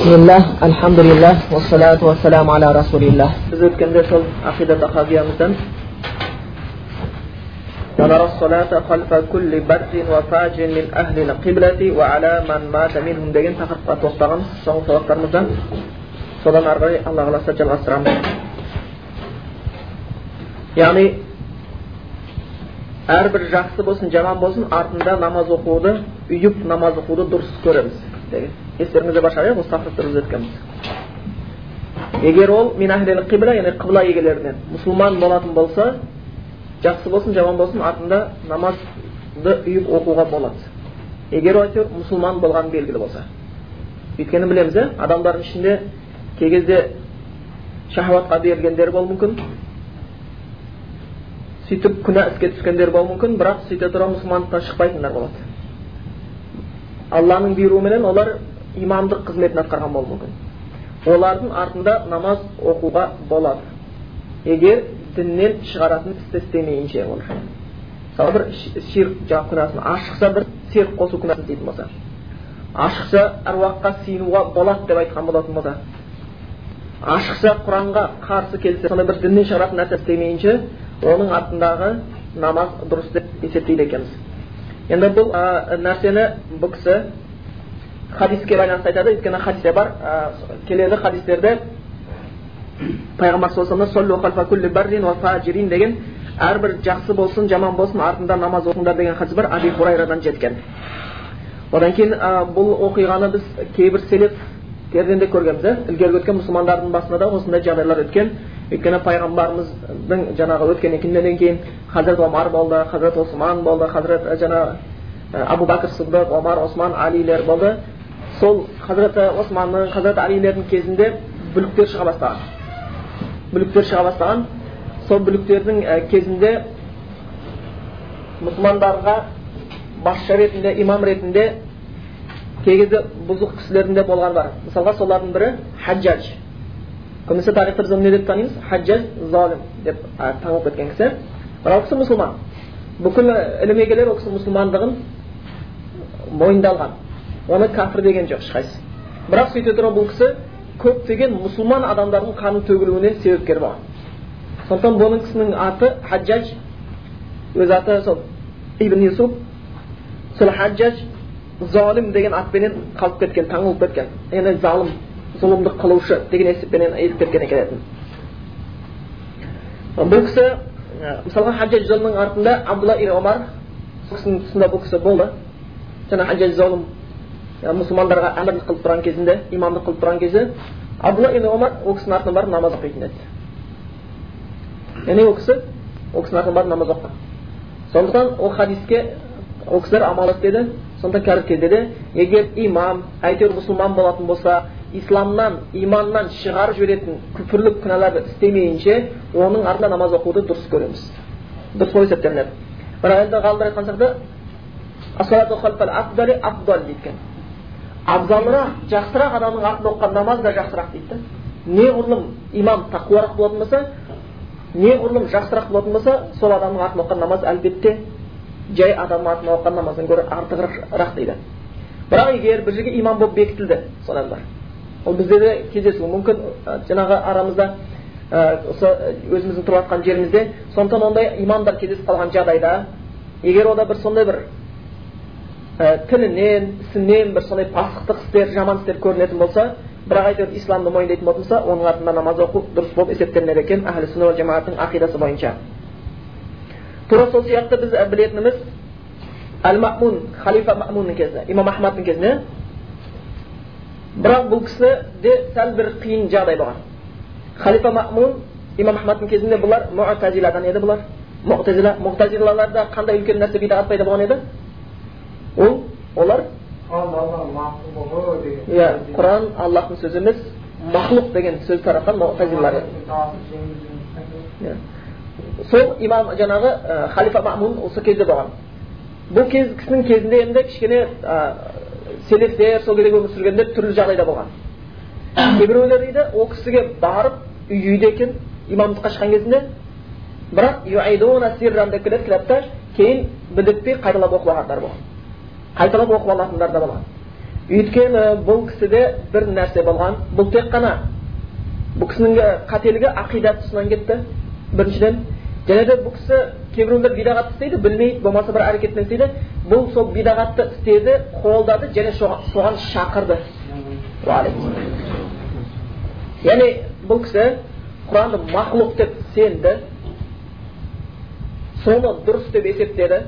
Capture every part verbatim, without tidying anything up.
Bismillah, elhamdülillah, ve salatu ve selamu ala Resulillah. Biz ötkende sol akidat akaviyamızdan Yara as-salata halfa kulli barcin ve facin min ahlil qibleti ve ala man mata minhum degin takat toktağımız, son salaklarımızdan solan argayı Allah'la sacal asram. Yani her bir жақсы болсын, жаман болсын, артында намаз оқуды, үйіп намаз оқуды дұрыс көреміз деген. Естеріңізде бар шығар, осы тақырыптарымызды өткенбіз. Егер ол мен ахлил қибла, яғни қибла егелерінен мұсылман болатын болса, жақсы болсын, жаман болсын, артында намазды үйіп оқуға болады. Егер ол мұсылман болған белгілі болса. Өйткені білеміз, адамдардың ішінде кей кезде шахватқа берілгендер болуы мүмкін. Сөйтіп күнә іске түскендер болуы мүмкін, бірақ сөйте тұра мұсылмандықтан шықпайтындар болады. Алланың бұйруыменен олар имамдық қызметін атқарған болуы мүмкін. Олардың артында намаз оқуға болады. Егер діннен шығаратын істі істемейінше олар. Мысалы бір ширк жағы күнәсін ашықса бір серік қосу күнәсін дейтін болса. Ашықса әруаққа сыйынуға болады деп айтқан болатын болса. Ашықса Құранға қарсы келсе, сонда бір діннен шығаратын нәрсе істемейінше, оның артындағы намаз дұрыс деп есептейді екенбіз. Енді бұл нәрсені бұл кісі хадиске байланысты айтады, өйткені хадисте бар, келелі хадистерде пайғамбар саллаллаху алейхи ва саллям деген әрбір жақсы болсын, жаман болсын, артында намаз оқыңдар деген хадис бар, Аби Хурайрадан жеткен. Одан кейін бұл оқиғаны біз кейбір селептерден де көргенбіз, ілгері өткен мұсылмандардың басында да осындай жағдайлар өткен. Өйткені пайғамбарымыздың жаңағы өткен екінден кейін Хазрат Омар болды, Хазрат Осман болды, Хазрат жаңа Абу Бәкір Сыддық, Омар, Осман, Алилер болды. Сол Хазрат Османның, Хазрат Алилердің кезінде бүліктер шыға бастаған. Бүліктер шыға бастаған. Сол бүліктердің кезінде мұсылмандарға басшы ретінде, имам ретінде кейгізді бұзық кісілерінде болған бар. Мысалға солардың бірі Хаджадж. Көмесі тарихтар зымне деп танимыз, хаджаж залим деп таңып кеткен кісі. Бірақ оқысы мұсылман. Бүкіл ілімегелер оқысы мұсылмандығын мойындалған. Оны кафір деген жоқ шықайсы. Бірақ сөйте тұра бұл кісі көптеген мұсылман адамдардың қанын төгілуіне себепкер болған. Сондықтан бұның кісінің аты хаджаж, өз аты сол Ибн Юсуф, сол хаджаж залим деген атпенен қалып кеткен, таңылып кеткен. Яғни залим, зұлымдық қылушы деген есеппенен еліктірген екенетін. Бұл кісі, мысалға Хаджаж залымның артында Абдулла ибн Омар, бұл кісінің тұсында бұл кісі болды. Және Хаджаж залым мұсылмандарға әмірлік қылып тұрған кезінде, имамдық қылып тұрған кезінде, Абдулла ибн Омар ол кісінің артына барып намаз оқитын еді. Яғни ол кісі, ол кісінің артына барып намаз оқыған. Сондықтан ол хадиске ол кісілер амал істеді. Сонда кәріп келді, егер имам, әйтеуір мұсылман болатын болса, исламнан, иманнан шығарып жіберетін күпірлік күнәларды істемейінше, оның артында намаз оқуды дұрыс көреміз. Дұрыс болып есептелінеді. Бірақ енді ғалымдар айтқан сияқты, ас-салату халфал афдали афдал дейді. Абзалырақ, жақсырақ адамның артында оқыған намаз да жақсырақ дейді. Неғұрлым имам тақуарақ болатын болса, неғұрлым жақсырақ болатын болса, сол адамның артында оқыған намаз әлбетте жай адамның артында оқыған намаздан гөрі артығырақ дейді. Бірақ егер бір жерге имам болып бекітілді, содан бар. Ол бізде де кездесуі мүмкін, жаңағы арамызда өзіміздің тұрып жатқан жерімізде, сондықтан ондай имамдар кездесіп қалған жағдайда, егер ода бір сондай бір тілінен, ісінен бір сондай пасықтық істер, жаман істер көрінетін болса, бірақ әйтеуір исламды мойындайтын болса, оның артында намаз оқу дұрыс болып есептелінеді екен, әхлі сүнна уәл жамааттың ақидасы бойынша. Тура сол сияқты біз білетініміз әл-Мамун, халифа Мамунның кезінде, имам Ахмадтың кезінде. Бірақ бұл кісіде сәл бір қиын жағдай болған. Халифа Мамун, имам Ахмадтың кезінде бұлар Муътазиладан еді бұлар. Муътазила, Муътазилаларда қандай үлкен нәрсе бидағат пайда болған еді? Ол, олар Құран Аллахтың сөзі емес, махлуқ деген сөз таратқан Муътазилалар еді. Сол имам жаңағы халифа Мамун осы кезде болған. Бұл кісінің кезінде енді кішкене селефтер сол кезде өмір сүргендер түрлі жағдайда болған. Кейбіреулер дейді, ол кісіге барып үйде екен, имамдыққа шыққан кезінде, бірақ юайдуна сирран деп келеді кітапта кейін білдіртпей қайталап оқып алатындар болған. Қайталап оқып алатындар да болған. Өйткені бұл кісіде бір нәрсе болған. Бұл тек қана бұл кісінің қателігі ақидат тұсынан кетті. Біріншіден, және де бұл кісі кейбіреулер бидағат істейді, білмей, болмаса бір әрекетпен істейді. Бұл сол бидағатты істеді, қолдады және соған шақырды. Яғни бұл кісі Құранды мақлұқ деп сенді, соны дұрыс деп есептеді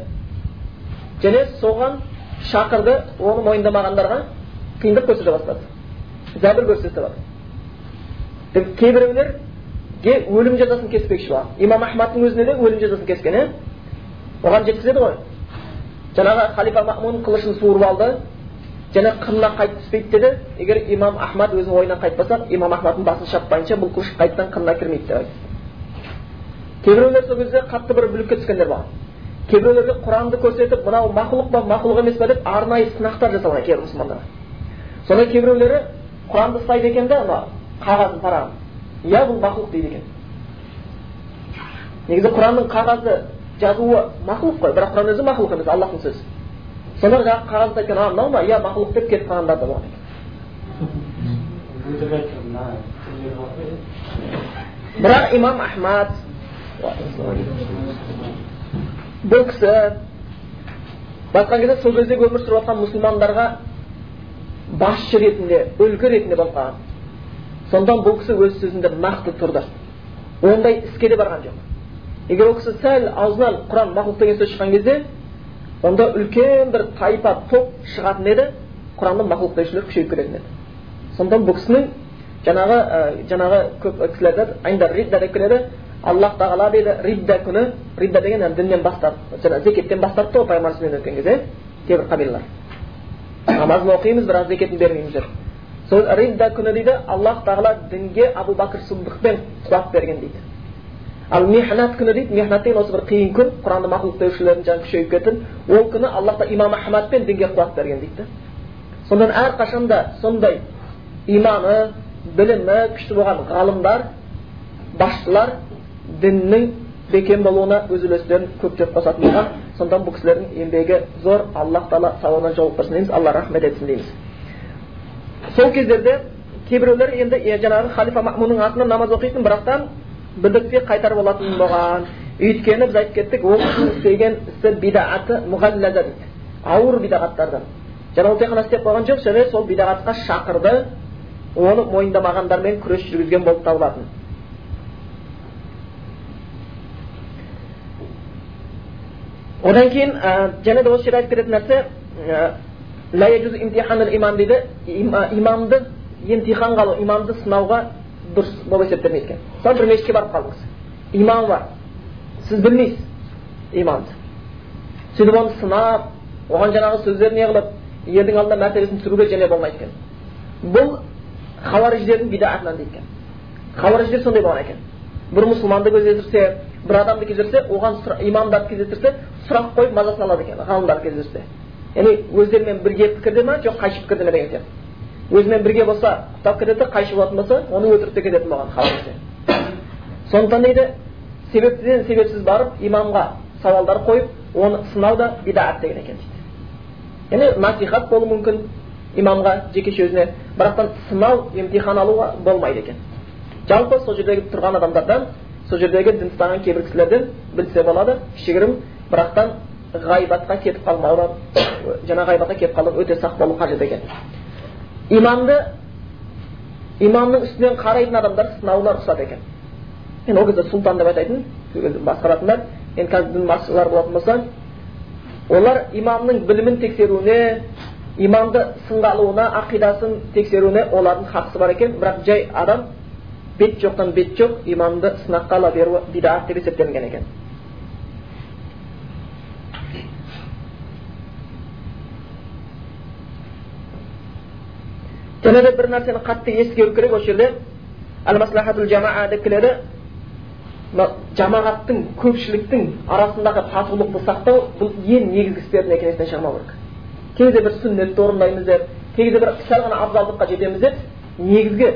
және соған шақырды, оны мойындамағандарға қиындық көрсете бастады. Зәбір көрсете бастады. Кейбіреулерге өлім жазасын кеспекші болған. Имам Ахмадтың өзіне де өлім жазасын кескен, ә? Оған жеткізеді ғой. Жаңағы халифа Мамун қылышын суырып алды, және қынына қайтып түспейді деді. Егер имам Ахмад өзінің ойынан қайтпаса, имам Ахмадтың басын шаппайынша бұл қылыш қайтадан қынына кірмейді деп. Кейбіреулер сол кезде қатты бір бүлікке түскендер болған. Кейбіреулерге Құранды көрсетіп, мынау мақұлық ба, мақұлық емес пе деп арнайы сынақтар жасалған кейбір мұсылмандар. Сонда кейбіреулері Құранды ұстайды екен де, мына қағазын қараған. Я бұл мақұлық дейді екен. Негізі Құранның қағазды жазуы мақұлық қой, бірақ Құран өзі мақұлық емес, Аллаһтың сөзі. Сонда жаңағы қағазды айтқан адам мынау ма, я мақұлық деп кетіп қалғандар да болған екен. Бірақ имам Ахмад бұл кісі басқан кезде сол кездегі өмір сүріп жатқан мұсылмандарға басшы ретінде, үлгі ретінде болып қалған. Сондан бұл кісі өз сөзінде нақты тұрды. Ондай іске де барған жоқ. Егер ол кісі сәл аузынан Құран мақұлық деген сөз шыққан кезде, онда үлкен бір тайпа топ шығатын еді, Құранды мақұлық деушілер күшейіп келетін еді. Сондан бұл кісінің жаңағы жаңағы көп кісілерді айндар ридда деп келеді. Аллах тағала дейді, ридда күні, ридда деген әм діннен бас тартты, жаңа зекеттен бас тартты ғой пайғамбарымызбен өткен кезде, кейбір қабилалар. Намазын оқимыз, бірақ зекетін бермейміз деп. Сол ридда күні дейді, Аллах тағала дінге Абу Бакр Сыдықпен қуат берген дейді. Ал михнат күні дейді, михнат деген осы бір қиын күн, Құранды мақұлық деушілердің жаны күшейіп кетті. Ол күні Аллах та имам Ахмадпен дінге қуат берген дейді. Сондан әрқашан да сондай иманы, білімі күшті болған ғалымдар, басшылар діннің бекем болуына өз үлестерін көптеп қосатын болған. Сондан бұл кісілердің еңбегі зор. Аллах тағала сауабына жауып берсін дейміз, Алла рахмет етсін дейміз. Сол кездерде кейбіреулер енді жаңағы халифа Мамунның атынан намаз оқитын, бірақтан білдікке қайтарып алатын болған. Өйткені біз айтып кеттік, ол кісінің істеген ісі бидағаты муғаллада дейді, ауыр бидағаттардан. Және ол тек қана істеп қойған жоқ, және сол бидағатқа шақырды, оны мойындамағандармен күрес жүргізген болып табылатын. Одан кейін және де осы жерде айтып беретін нәрсе, ла яджузу имтиханул имам дейді, имамды емтиханға алу, имамды сынауға дұрыс болып есептелмейді екен. Мысалы бір мешітке барып қалдыңыз, имам бар, сіз білмейсіз имамды. Сөйтіп оны сынап, оған жаңағы сөздерін неғылып, ердің алдында мәртебесін түсіруге және болмайды екен. Бұл хауариждердің бидағатынан дейді екен. Хауариждер сондай болған екен. Бір мұсылманды көздестірсе, бір адамды кездерсе, оған имамдарды кездестірсе, сұрақ қойып мазасын алады екен, ғалымдарды кездерсе. Яғни өздерімен бірге пікірде ме, жоқ қайшы пікірде ме деген екен. Өзімен бірге болса, құптап кетеді, қайшы болатын болса, оны өлтіріп те кететін болған халықше. Сондықтан дейді, себептіден себепсіз барып, имамға сауалдар қойып, оны сынау да бидағат деген екен дейді. Яғни насихат болу мүмкін имамға жекеше өзіне, бірақтан сынау, емтихан алуға болмайды екен. Жалпы сол жердегі тұрған адамдардан, сол жердегі дін ұстаған кейбір кісілерден білсе болады, кішігірім, бірақтан ғайбатқа кетіп қалмауға, жаңа ғайбатқа кетіп қалып өте сақ болу қажет екен. Имамды, имамның үстінен қарайтын адамдар сынауына рұқсат екен. Мен ол кезде сұлтан деп айтатын, басқаратындар, енді қазір дін басшылары болатын болса, олар имамның білімін тексеруіне, имамды сынға алуына, ақидасын тексеруіне олардың хақысы бар екен, бірақ жай адам бет жоқтан бет жоқ, имамды сынаққа ала беруі бидағат деп есептелген екен. Және де бір нәрсені қатты ескеру керек осы жерде, әл-маслахатул жамаа деп келеді, жамағаттың, көпшіліктің арасындағы татулықты сақтау, бұл ең негізгістердің екен, естен шығармау керек. Кейде бір сүннетті орындаймыз деп, кейде бір сәл ғана абзалдыққа жетеміз деп, негізгі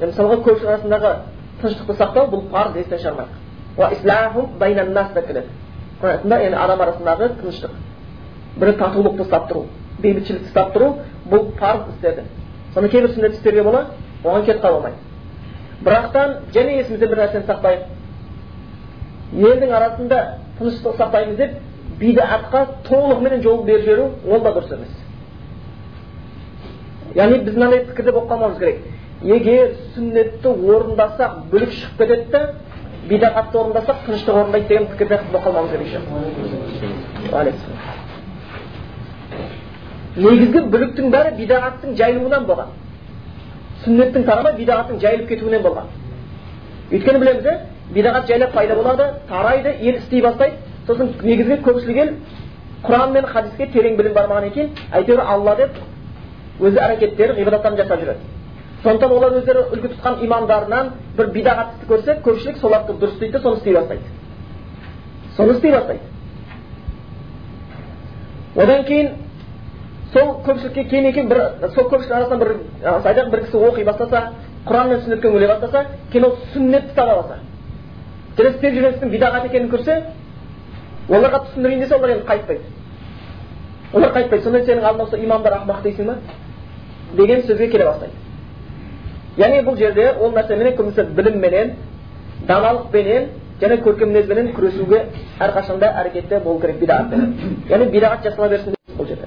мысалға көпшілік арасындағы тыныштықты сақтау, бұл парыз, естен шығармайық. Уа ислаху байнан нас деп келеді. Құран айтында, яғни адам арасындағы тыныштық, бір татулықты сақтау. бейбитчилик тутап туру, бул фарз истеди. Мына кээ бир сүннөттөргө болот, аны кет калбайт. Бирактан жана эсимизде бир нәрсени сактайбыз. Элдин арасында тыныштык сактайбыз деп бидатка толук менен жол берип жүрүү ол да дурус эмес. Яни биз мындай пикирде болуп калмабыз керек. Эгер сүннөттү орундасак, бөлүк чыгып кетет да, бидатты орундасак, тыныштык орунбайт деген пикирде болуп калмабыз керек. Алейкум. Негизги бүлүктүн баары бидаттын жайылуудан болгон. Сүннөттүн тарабы бидаттын жайылып кетүүнөн болгон. Өткөнү билебиз, бидат жайлап пайда болот, тарайды, эл истей баштайт. Сосын негизги көпчүлүгү Куран менен хадиске терең билим бармаган экен, айтыр Алла деп өз аракеттери, гыйбадаттарын жасап жүрөт. Сондуктан алар өздөрү үлгү туткан имамдарынан бир бидатты көрсө, көпчүлүк соларды дурус дейт, сону істей баштайт. Сону істей баштайт. Одан кийин сол көпшілікке кенекен бір сол көпшілік арасынан бір сайдақ бір кісі оқи бастаса, Құран мен сүннетке бөле бастаса, кен ол сүннетті табаласа. Терестер жүресінің бидағат екенін көрсе, оларға түсіндірейін десе, олар енді қайтпайды. Олар қайтпайды. Сонда сенің алдыңда осы имамдар ақмақ дейсің бе? Деген сөзге келе бастайды. Яғни бұл жерде ол нәрсемен көбінесе білімменен, даналықпенен және көркем мінезбенен күресуге әрқашанда әрекетте болу керек бидағатпен. Яғни бидағат жасала берсін бұл жерде.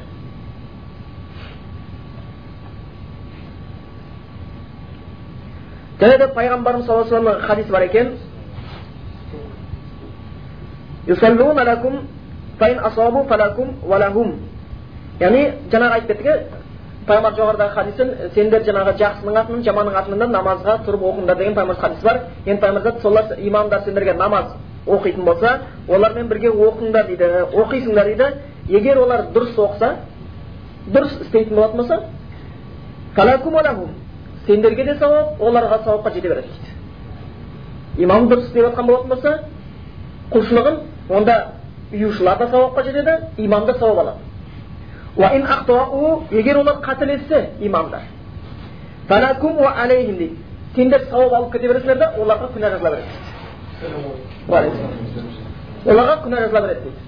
Дәледе пайғамбарымыз саллаллаху алейхи ва саллям хадис бар екен. Юсаллуна алакум фаин асабу фалакум ва лахум. Яғни жаңағы айтып кеттік, пайғамбар жоғарыдағы хадисін сендер жаңағы жақсының атынан, жаманның атынан намазға тұрып оқыңдар деген пайғамбар хадис бар. Енді пайғамбар солар имамдар сендерге намаз оқитын болса, олармен бірге оқыңдар дейді, оқисыңдар дейді. Егер олар дұрыс оқса, дұрыс істейтін болатын болса, фалакум ва лахум. Сендерге де сауап, оларға сауапқа жете береді дейді. Имам дұрыс істеп жатқан болатын болса, құлшылығын онда ұйушылар да сауапқа жетеді, имам да сауап алады. Уа ин ахтау, егер олар қателессе, имамдар. Фалакум уа алейхим дейді. Сендер сауап алып кете бересіңдер де, оларға күнә жазыла береді дейді. Оларға күнә жазыла береді дейді.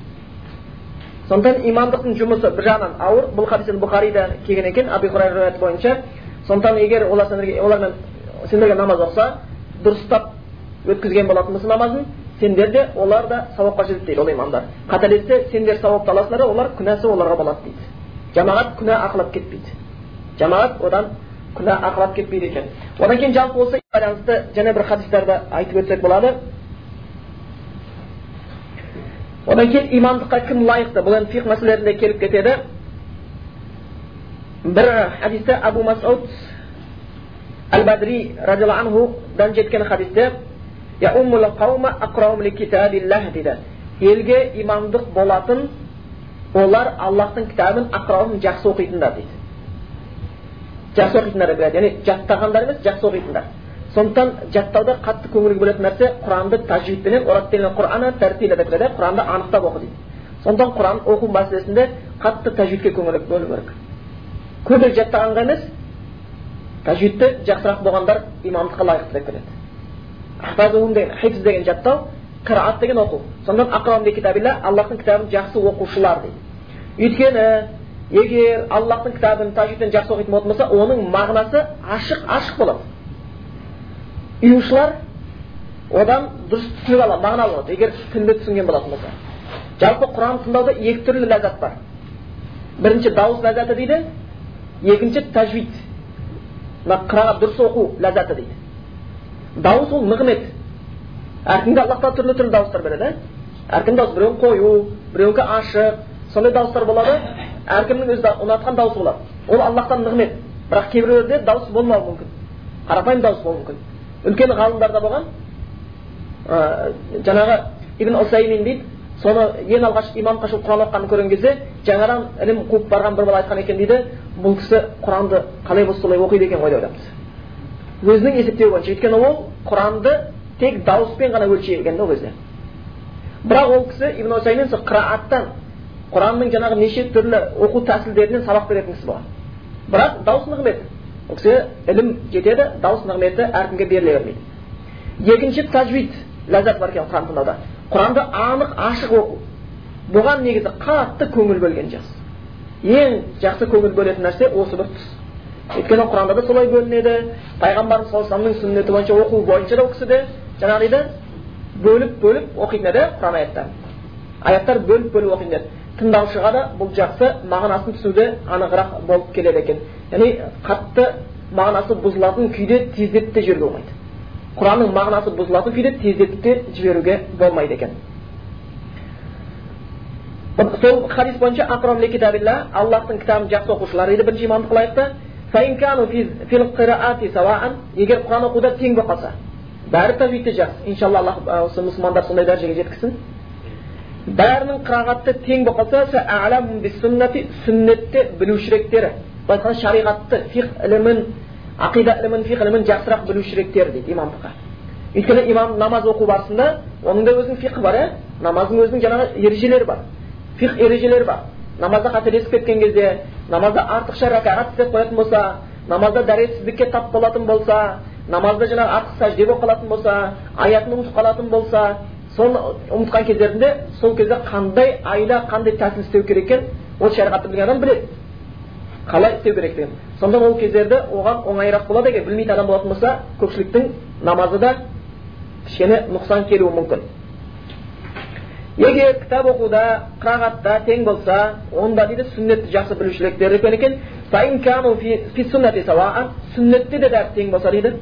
Сондықтан имамдықтың жұмысы бір жағынан ауыр. Бұл хадис Бухарида келген екен, Абу Хурайра риwayat бойынша. Сонтан егер олар сендерге, олармен сендерге намаз оқса, дұрыстап өткізген болатын болса намазын, сендер де олар да сауапқа жетеді дейді ол имамдар. Қателессе, сендер сауапты аласыңдар, олар күнәсі оларға болады дейді. Жамағат күнә ақылап кетпейді. Жамағат одан күнә ақылап кетпейді екен. Одан кейін жалпы болса, байланысты және бір хадистерді айтып өтсек болады. Одан кейін имамдыққа кім лайықты? Бұл енді фиқ мәселелерінде келіп кетеді. Бір хадисте Абу Мас'уд Аль-Бадри радиллаху анху дан жеткен хадисте я уммул қаума ақраум ли китабиллах дейді. Елге имамдық болатын олар Аллаһтың кітабын ақраум жақсы оқитындар дейді. Жақсы оқитындар деп яғни жаттағандар емес, жақсы оқитындар. Сондықтан жаттауда қатты көңіл бөлетін нәрсе Құранды тажвидпенен, ораттелген Құранды тәртип деп келеді, Құранды анықтап оқу дейді. Сондықтан Құран оқу мәселесінде қатты тажвидке көңіл бөлу керек. Көбірек жаттағанға емес, тәжвидті жақсырақ болғандар имамдыққа лайықты деп келеді. Ахтазуын деген, хифз деген жаттау, қыраат деген оқу. Сондан ақраум ли китабилла, Аллаһтың кітабын жақсы оқушылар дейді. Өйткені, егер Аллаһтың кітабын тәжвидтен жақсы оқитын болатын болса, оның мағынасы ашық-ашық болады. Ұйушылар одан дұрыс түсініп алады, мағына алады, егер тілді түсінген болатын болса. Жалпы Құран тыңдауда екі түрлі ләззат бар. Бірінші дауыс ләззаты дейді. Екінші тажвид. Мына қырағат дұрыс оқу ләззаты дейді. Дауыс ол нығмет. Әркімге Аллаһтан түрлі-түрлі дауыстар береді, ә? Әркім дауыс біреуін қою, біреуінкі ашық, сондай дауыстар болады. Әркімнің өзі ұнатқан дауысы болады. Ол Аллаһтан нығмет. Бірақ кейбіреулерде дауыс болмауы мүмкін. Қарапайым дауыс болуы мүмкін. Үлкен ғалымдарда болған, ә, жаңағы Ибн Усаймин дейді, соны ең алғаш имам қашып Құран оққанын көрген кезде жаңадан ілім қуып барған бір бала айтқан екен дейді, бұл кісі Құранды қалай болса солай оқиды екен ғой деп ойлаймыз. Өзінің есептеуі бойынша, өйткені ол Құранды тек дауыспен ғана өлшей білген ол өзі. Бірақ ол кісі Ибн Усаймин қырағаттан Құранның жаңағы неше түрлі оқу тәсілдерінен сабақ беретін кісі болған. Бірақ дауыс нығметі, ол кісі ілім жетеді, дауыс нығметі әркімге беріле бермейді. Екінші тажвид ләззат бар екен Құран тыңдауда. Құранды анық ашық оқу. Бұған негізі қатты көңіл бөлген жас. ең жақсы көңіл бөлетін нәрсе осы бір тұс. Өйткені Құранда да солай бөлінеді. Пайғамбарымыз саллаллаху алейхи вассаламның сүннеті бойынша оқу бойынша да ол кісі де жаңағыдай бөліп-бөліп оқитын еді Құран аяттарын. Аяттар бөліп-бөліп оқитын еді. Тыңдаушыға да бұл жақсы мағынасын түсуде анығырақ болып келеді екен. Яғни қатты мағынасы бұзылатын күйде тездетіп те жіберуге болмайды. Құранның мағынасы бұзылатын күйде тездетіп те жіберуге болмайды екен. Сол хадис бойынша ақрам ли китабилла, Аллаһтың кітабын жақсы оқушылар дейді бірінші имамдық лайықты. Фаинкану фил қираати сауаан, егер Құран оқуда тең болып қалса, бәрі тәжвидте жақсы. Иншалла Аллах осы мұсылмандар сондай дәрежеге жеткізсін. Бәрінің қырағаты тең болып қалса, сә а'ламу бис-сүннати, сүннетті білушіліктері, басқа шариғатты, фиқ ілімін, ақида ілімін, фиқ ілімін жақсырақ білушіліктері дейді имамдыққа. Өйткені имам намаз оқу барысында оның да өзінің фиқы бар, ә? Намаздың өзінің жаңағы ережелері бар. Фиқ ережелері бар. Намазда қателесіп кеткен кезде, намазда артықша ракағат істеп қоятын болса, намазда дәрежесіздікке тап болатын болса, намазда жаңағы артық сәжде болып қалатын болса, аятын ұмытып қалатын болса, сол ұмытқан кездерінде сол кезде қандай айла, қандай тәсіл істеу керек екен, ол шариғатты білген адам біледі. Қалай істеу керек екенін. Сонда ол кездерде оған оңайырақ болады егер білмейтін адам болатын болса, көпшіліктің намазы да кішкене нұқсан келуі мүмкін. Егер кітап оқуда, қырағатта тең болса, онда дейді сүннетті жақсы білушіліктері екен екен. Фаин кану фи сүннати сауаан, сүннетте де дәрі тең болса дейді.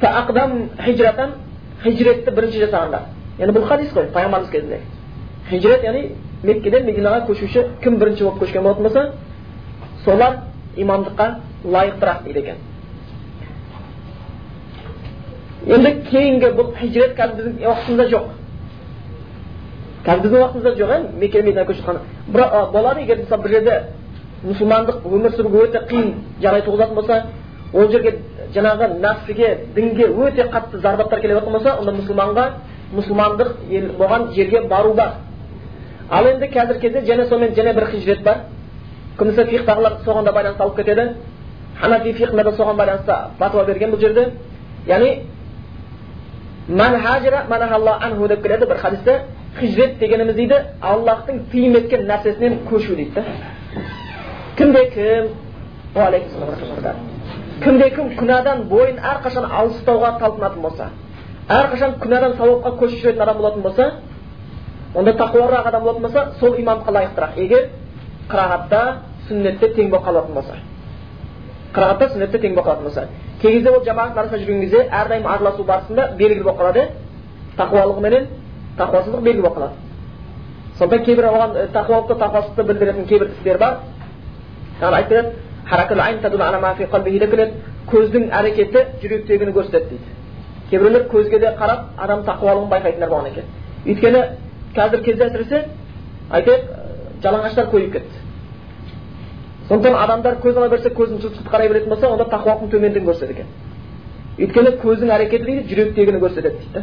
Фа ақдам хижратан, хижретті бірінші жасағанда. Яғни бұл хадис қой, пайғамбарымыз кезінде. Хижрет, яғни Меккеден Мединаға көшуші кім бірінші болып көшкен болатын болса, солар имамдыққа лайықтырақ дейді екен. Енді кейінгі бұл хижрет қазір біздің уақытымызда жоқ. Қазір біздің уақытымызда жоқ, ә? Меккеден Мединаға көшіп қалған. Бірақ болады егер мысалы бір жерде мұсылмандық өмір сүруге өте қиын жағдай туғызатын болса, ол жерге жаңағы нәпсіге, дінге өте қатты зардаптар келе жатқан болса, онда мұсылманға мұсылмандық ел болған жерге баруда. Ал енді қазір кезде және сонымен және бір хижрет бар. Көбінесе фиқтағылар соған да байланысты алып кетеді. Ханафи фиқына да соған байланысты фатуа берген бұл жерде. Яғни ман хажира ман алла анху деп келеді бір хадисте. Хижрет дегеніміз дейді Аллаһтың тыйым еткен нәрсесінен көшу дейді. Кімде кім? Кімде кім күнәдан бойын әрқашан алыстауға талпынатын болса, әрқашан күнәдан сауапқа көшіп жүретін адам болатын болса, онда тақуарақ адам болатын болса, сол имамға лайықтырақ. Егер қырағатта сүннетте тең болып қалатын болса, қырағатта сүннетте тең болып қалатын болса, кезінде ол жамағат арасында жүрген кезде әрдайым араласу барысында белгілі болып қалады, тақуалығы менен тақуасыздық белгілі болып қалады. Сонда кейбір оған тақуалықты тақуасыздықты білдіретін кейбір істер бар. Яғни айтып береді, харакатул айн тадуллу ала ма фи қалбихи деп келеді, көздің әрекеті жүректегіні көрсетеді дейді. Кейбіреулер көзге де қарап адам тақуалығын байқайтындар болған екен. Өйткені қазір кезде әсіресе айтайық жалаңаштар көбейіп кетті. Сондықтан адамдар көз ала берсе көзін жылт-жылт қарай беретін болса, онда тақуалықтың төмендігін көрсетеді екен. Өйткені көздің әрекеті дейді жүректегіні көрсетеді дейді.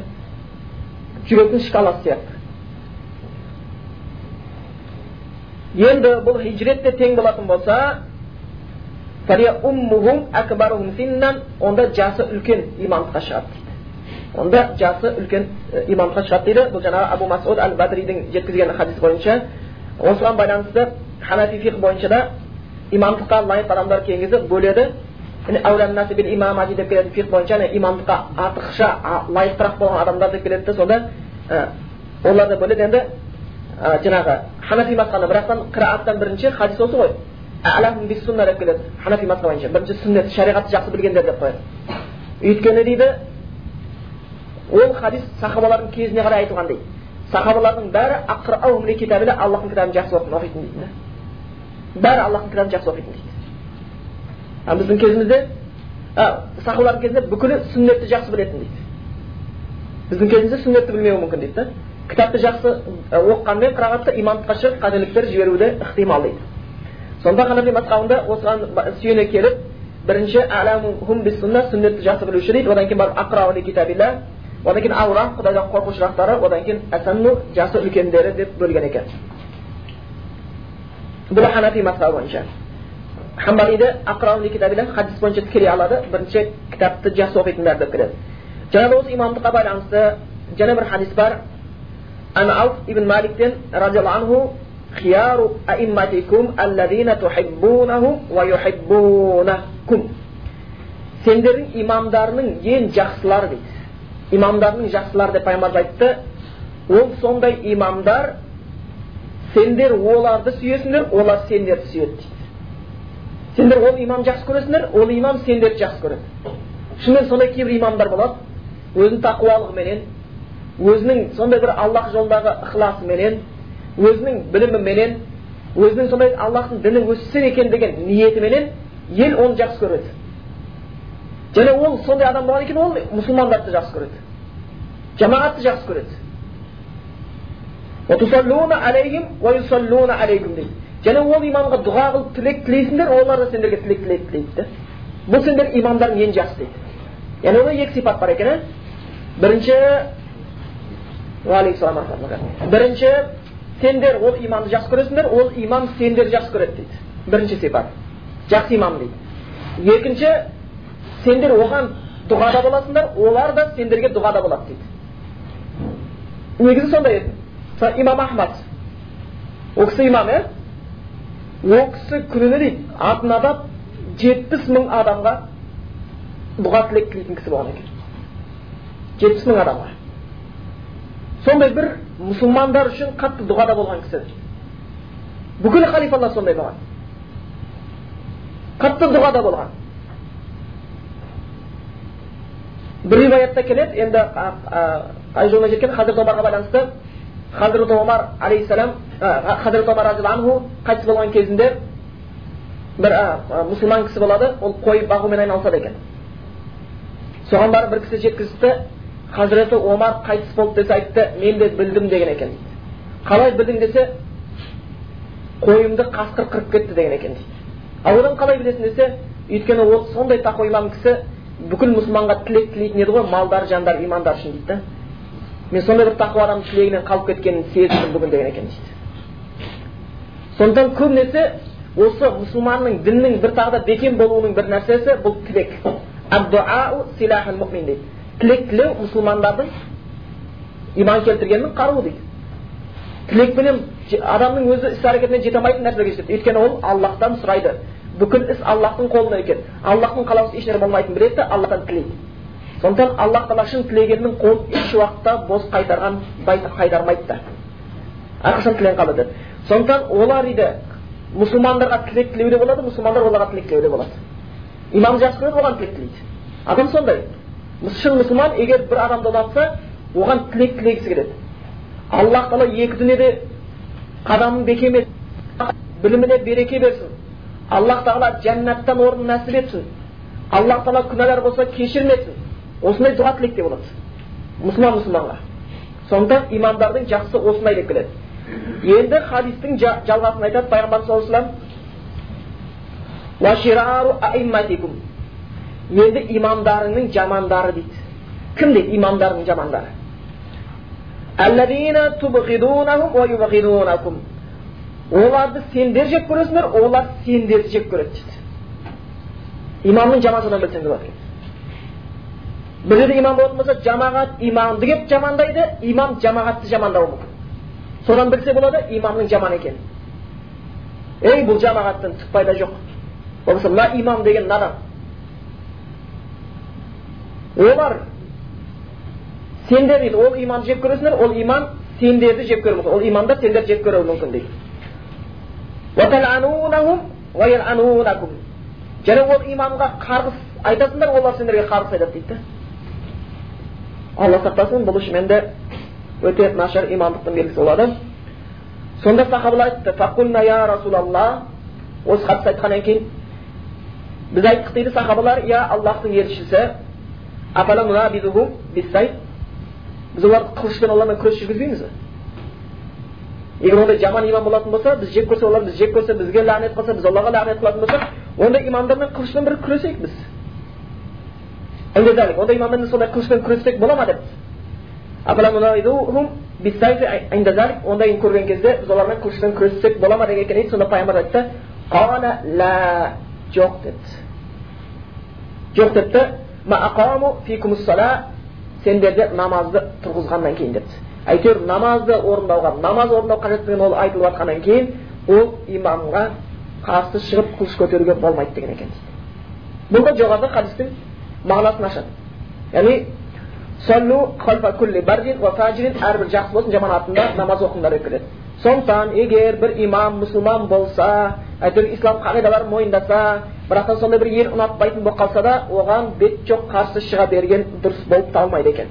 Жүректің шкаласы сияқты. Енді бұл хижретте тең болатын болса, фария уммухум акбарухум синнан, онда жасы үлкен имамдыққа шығады. Онда жасы үлкен имамға шығады дейді. Бұл жаңағы Абу Масуд Аль-Бадридің жеткізген хадис бойынша. Осыған байланысты Ханафи фиқ бойынша да имамдыққа лайық адамдар кейінгізі бөледі. Әулән наси бил имамати деп келеді фиқ бойынша, имамдыққа артықша лайықтырақ болған адамдар деп келеді. Сонда олар да бөледі. Енді жаңағы Ханафи мазхабы бірақтан қырағаттан бірінші хадис осы ғой. А'ламу бис-сүнна деп келеді. Ханафи мазхабы бойынша бірінші сүннет, шариғатты жақсы білгендер деп қояды. Өйткені дейді ол хадис сахабалардың кезіне қарай айтылған дейді. Сахабалардың бәрі ақырау ли китабилла, Аллаһтың кітабын жақсы оқитын дейді. Бәрі Аллаһтың кітабын жақсы оқитын дейді. А біздің кезімізде, а сахабалардың кезінде бүкілі сүннетті жақсы білетін дейді. Біздің кезімізде сүннетті білмеуі мүмкін дейді. Кітапты жақсы оққанмен қырағатты имамдыққа шығып қателіктер жіберуде ықтимал дейді. Сонда Ханафи мазхабында осыған сүйене келіп, бірінші а'ламухум бис-сүнна, сүннетті жақсы білуші дейді. Одан кейін барып ақырау ли китабилла, одан кейін аура, құдайдан қорқушылықтары, одан кейін әсәнну, жасы үлкендері деп бөлген екен. Бұл Ханафи мазхабы бойынша. Хамбалиде ақырау ли китабилла хадис бойынша тікелей алады, бірінші кітапты жасы оқитындар деп келеді. Жаңа осы имамдыққа байланысты, жаңа бір хадис бар. Ан Ауф ибн Маликтен радиаллаху анху, خيار أئمتكم الذين تحبونهم ويحبونكم. Сендердің имамдарының ең жақсылары дейді. Имамдарының жақсылары деп Пайғамбар айтты. Ол сондай имамдар, сендер оларды сүйесіңдер, олар сендерді сүйеді дейді. Сендер ол имам жақсы көресіңдер, ол имам сендерді жақсы көреді. Шынымен сондай кейбір имамдар болады, өзінің тақуалығыменен, өзінің сондай бір Аллах жолындағы ықыласыменен, өзінің біліміменен, өзінің сондай Аллахтың діні өссін екен деген ниетіменен ел оны жақсы көреді. Және ол сондай адам болған екен, ол мұсылмандарды жақсы көреді. Жамағатты жақсы көреді. وَتُصَلُّونَ عَلَيْهِمْ وَيُصَلُّونَ عَلَيْكُمْ дейді. Және ол имамға дұға қылып тілек тілейсіңдер, олар да сендерге тілек тілейді дейді. Бұл сендер имамдардың ең жақсы дейді. Яғни оның екі сипат бар екен. Бірінші, уалейкумсалам арқасында. Бірінші, сендер ол имамды жақсы көресіңдер, ол имам сендерді жақсы көреді дейді. Бірінші сипат. Жақсы имам дейді. Екінші, сендер оған дұғада боласыңдар, олар да сендерге дұғада болады дейді. Негізі сондай еді. Мысалы имам Ахмад. Ол кісі имам, ә? Ол кісі күніне дейді, атын атап жетпіс мың адамға дұға тілек тілейтін кісі болған екен. жетпіс мың адамға. Сондай бір мұсылмандар үшін қатты дұғада болған кісі. Бүкіл халифалар сондай болған. Қатты дұғада болған. Бір риwayatта келеді, енді қай жолына жеткен Хазірет Омарға байланысты. Хазірет Омар алейхиссалам, Хазірет Омар разиаллаһу анһу қайтыс болған кезінде бір мұсылман кісі болады, ол қой бағумен айналысады екен. Соған барып бір кісі жеткізді, Хазірет Омар қайтыс болды десе айтты, мен де білдім деген екен дейді. Қалай білдің десе, қойымды қасқыр қырып кетті деген екен дейді. Ал одан қалай білесің десе, өйткені ол сондай тақуа имам кісі, бүкіл мұсылманға тілек тілейтін еді ғой, малдар, жандар, имандар үшін дейді. Мен сондай бір тақуа адамның тілегінен қалып кеткенін сездім бүгін деген екен дейді. Сондан көбінесе осы мұсылманның діннің бір тағы да бекем болуының бір нәрсесі бұл тілек. Ад-дуа силахул му'мин дейді. Тілек тілеу мұсылмандардың иман келтіргеннің қаруы дейді. Тілекпенен адамның өзі іс-әрекетіне жете алмайтын нәрселерге жетеді. Өйткені ол Аллахтан сұрайды. Бүкіл іс Аллахтың қолында екен. Аллахтың қалауысыз ешнәрсе болмайтын біледі, Аллахтан тілейді. Сондықтан Аллах тағаланың тілегеннің қолын еш уақытта бос қайтарған байта қайтармайды да. Әрқашан тілен қалады. Сондықтан олар дейді мұсылмандарға тілек тілеуде болады, мұсылмандар оларға тілек тілеуде болады. Имам жақсы көреді, оған тілек тілейді. Адам сондай. Шын мұсылман егер бір адамды ұнатса, оған тілек тілегісі келеді. Аллах тағала екі дүниеде адамның бекем біліміне береке берсін. Аллах тағала жәннаттан орын нәсіп етсін. Аллах тағала күнәлар болса кешірмесін. Осындай дұға тілекте болады. Мұсылман мұсылманға. Сонда имамдардың жақсы осындай деп келеді. Енді хадистің жалғасын айтады Пайғамбар саллаллаху алейхи вассалам. Ва ширару аимматикум. Енді имамдарының жамандары дейді. Кім дейді имамдарының жамандары? Аллазина тубғидунахум ва юбғидунакум. Оларды сендер жек көресіңдер, олар сендерді жек көреді дейді. Имамның жамандығын білсең болады. Бірде имам болмаса, жамағат имамды деп жамандайды, имам жамағатты жамандауы мүмкін. Содан білсе болады, имамның жаман екенін. Ей, бұл жамағаттың түк пайда жоқ. Болмаса, мына имам деген надан. Олар сендер дейді, ол имамды жек көресіңдер, ол имам сендерді жек көрмейді. Ол имамда сендер жек көруі мүмкін дейді. وَتَلْعَنُونَهُمْ وَيَلْعَنُونَكُمْ. Және ол имамға қарғыс айтасыңдар, олар сендерге қарғыс айтады дейді. Алла сақтасын, бұл үшін менде өте нашар имамдықтың белгісі болады. Сонда сахабалар айтты, فَقُلْنَا يَا رَسُولَ اللَّهِ. Осы хадис айтқаннан кейін біз айттық дейді сахабалар, я Аллахтың елшісі, апала нунабидухум бис-сайф. Біз оларды қылышпен Алламен күрес жүргізбейміз бе? Егер ондай жаман имам болатын болса, біз жек көрсе, олар біз жек көрсе, бізге лағнет қылса, біз Аллаға лағнет қылатын болса, ондай имамдармен қылышпен бір күресейік біз. Әндедәлік, ондай имамдармен сондай қылышпен күресек бола ма деп. Апаламунайдуһум бисайфи әндедәлік, ондайын көрген кезде біз олармен қылышпен күресек бола ма деген екен дейді. Сонда Пайғамбар айтты, қана лә, жоқ деді. Жоқ депті, ма ақаму фикумус сала, сендерді намазды тұрғызғаннан кейін депті. әйтер намазды орындауға, намаз орындау қажеттігін ол айтылып атқаннан кейін, ол имамға қарсы шығып қылыш көтеруге болмайды деген екен дейді. Бұл да жоғарғы хадистің мағынасын ашады. Яғни саллу халфа кулли бардин ва фажрин, әрбір жақсы болсын жаман атында намаз оқыңдар деп келеді. Сондықтан егер бір имам мұсылман болса, әйтеуір ислам қағидаларын мойындаса, бірақ сондай бір ел ұнатпайтын болып қалса да, оған бет жоқ қарсы шыға берген дұрыс болып табылмайды екен.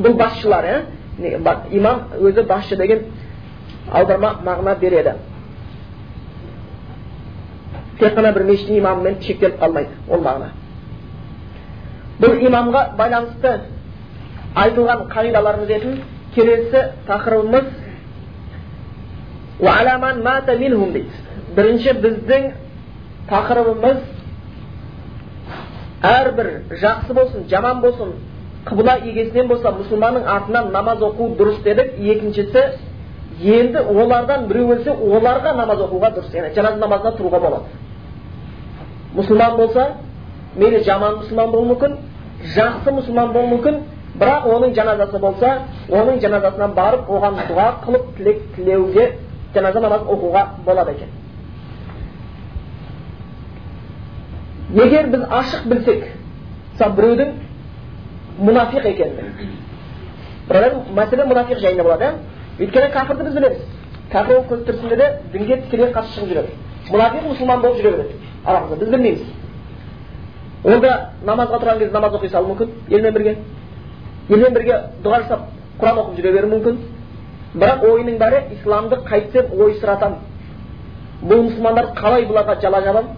Бұл басшылар, ә? Имам өзі басшы деген аударма мағына береді. Тек қана бір мешіттің имамымен шектеліп қалмайды ол мағына. Бұл имамға байланысты айтылған қағидаларымыз етін келесі тақырыбымыз وَعَلَامَنْ مَاتَ مِنْهُمْ дейді. Бірінші біздің тақырыбымыз әрбір жақсы болсын, жаман болсын, қыбла егесінен болса, мұсылманның артынан намаз оқу дұрыс дедік. Екіншісі, енді олардан біреу өлсе, оларға намаз оқуға дұрыс. Яғни жаназа намазына тұруға болады. Мұсылман болса, мейлі жаман мұсылман болуы мүмкін, жақсы мұсылман болуы мүмкін, бірақ оның жаназасы болса, оның жаназасынан барып, оған дұға қылып, тілек тілеуге жаназа намазын оқуға болады екен. Егер біз ашық білсек, мысалы біреудің мұнафиқ екенін. Бірақ мәселе мұнафиқ жайында болады. Өйткені кәпірді біз білеміз. Кәпір ол көз тірісінде де дінге тікелей қарсы шығып жүреді. Мұнафиқ мұсылман болып жүре береді арамызда. Біз білмейміз. Онда намазға тұрған кезде намаз оқи салуы мүмкін, елмен бірге. Елмен бірге дұға жасап, Құран оқып жүре беруі мүмкін. Бірақ ойының бәрі исламды қайтсем ойсыратам. Бұл мұсылмандар қалай бұларға жала жабам,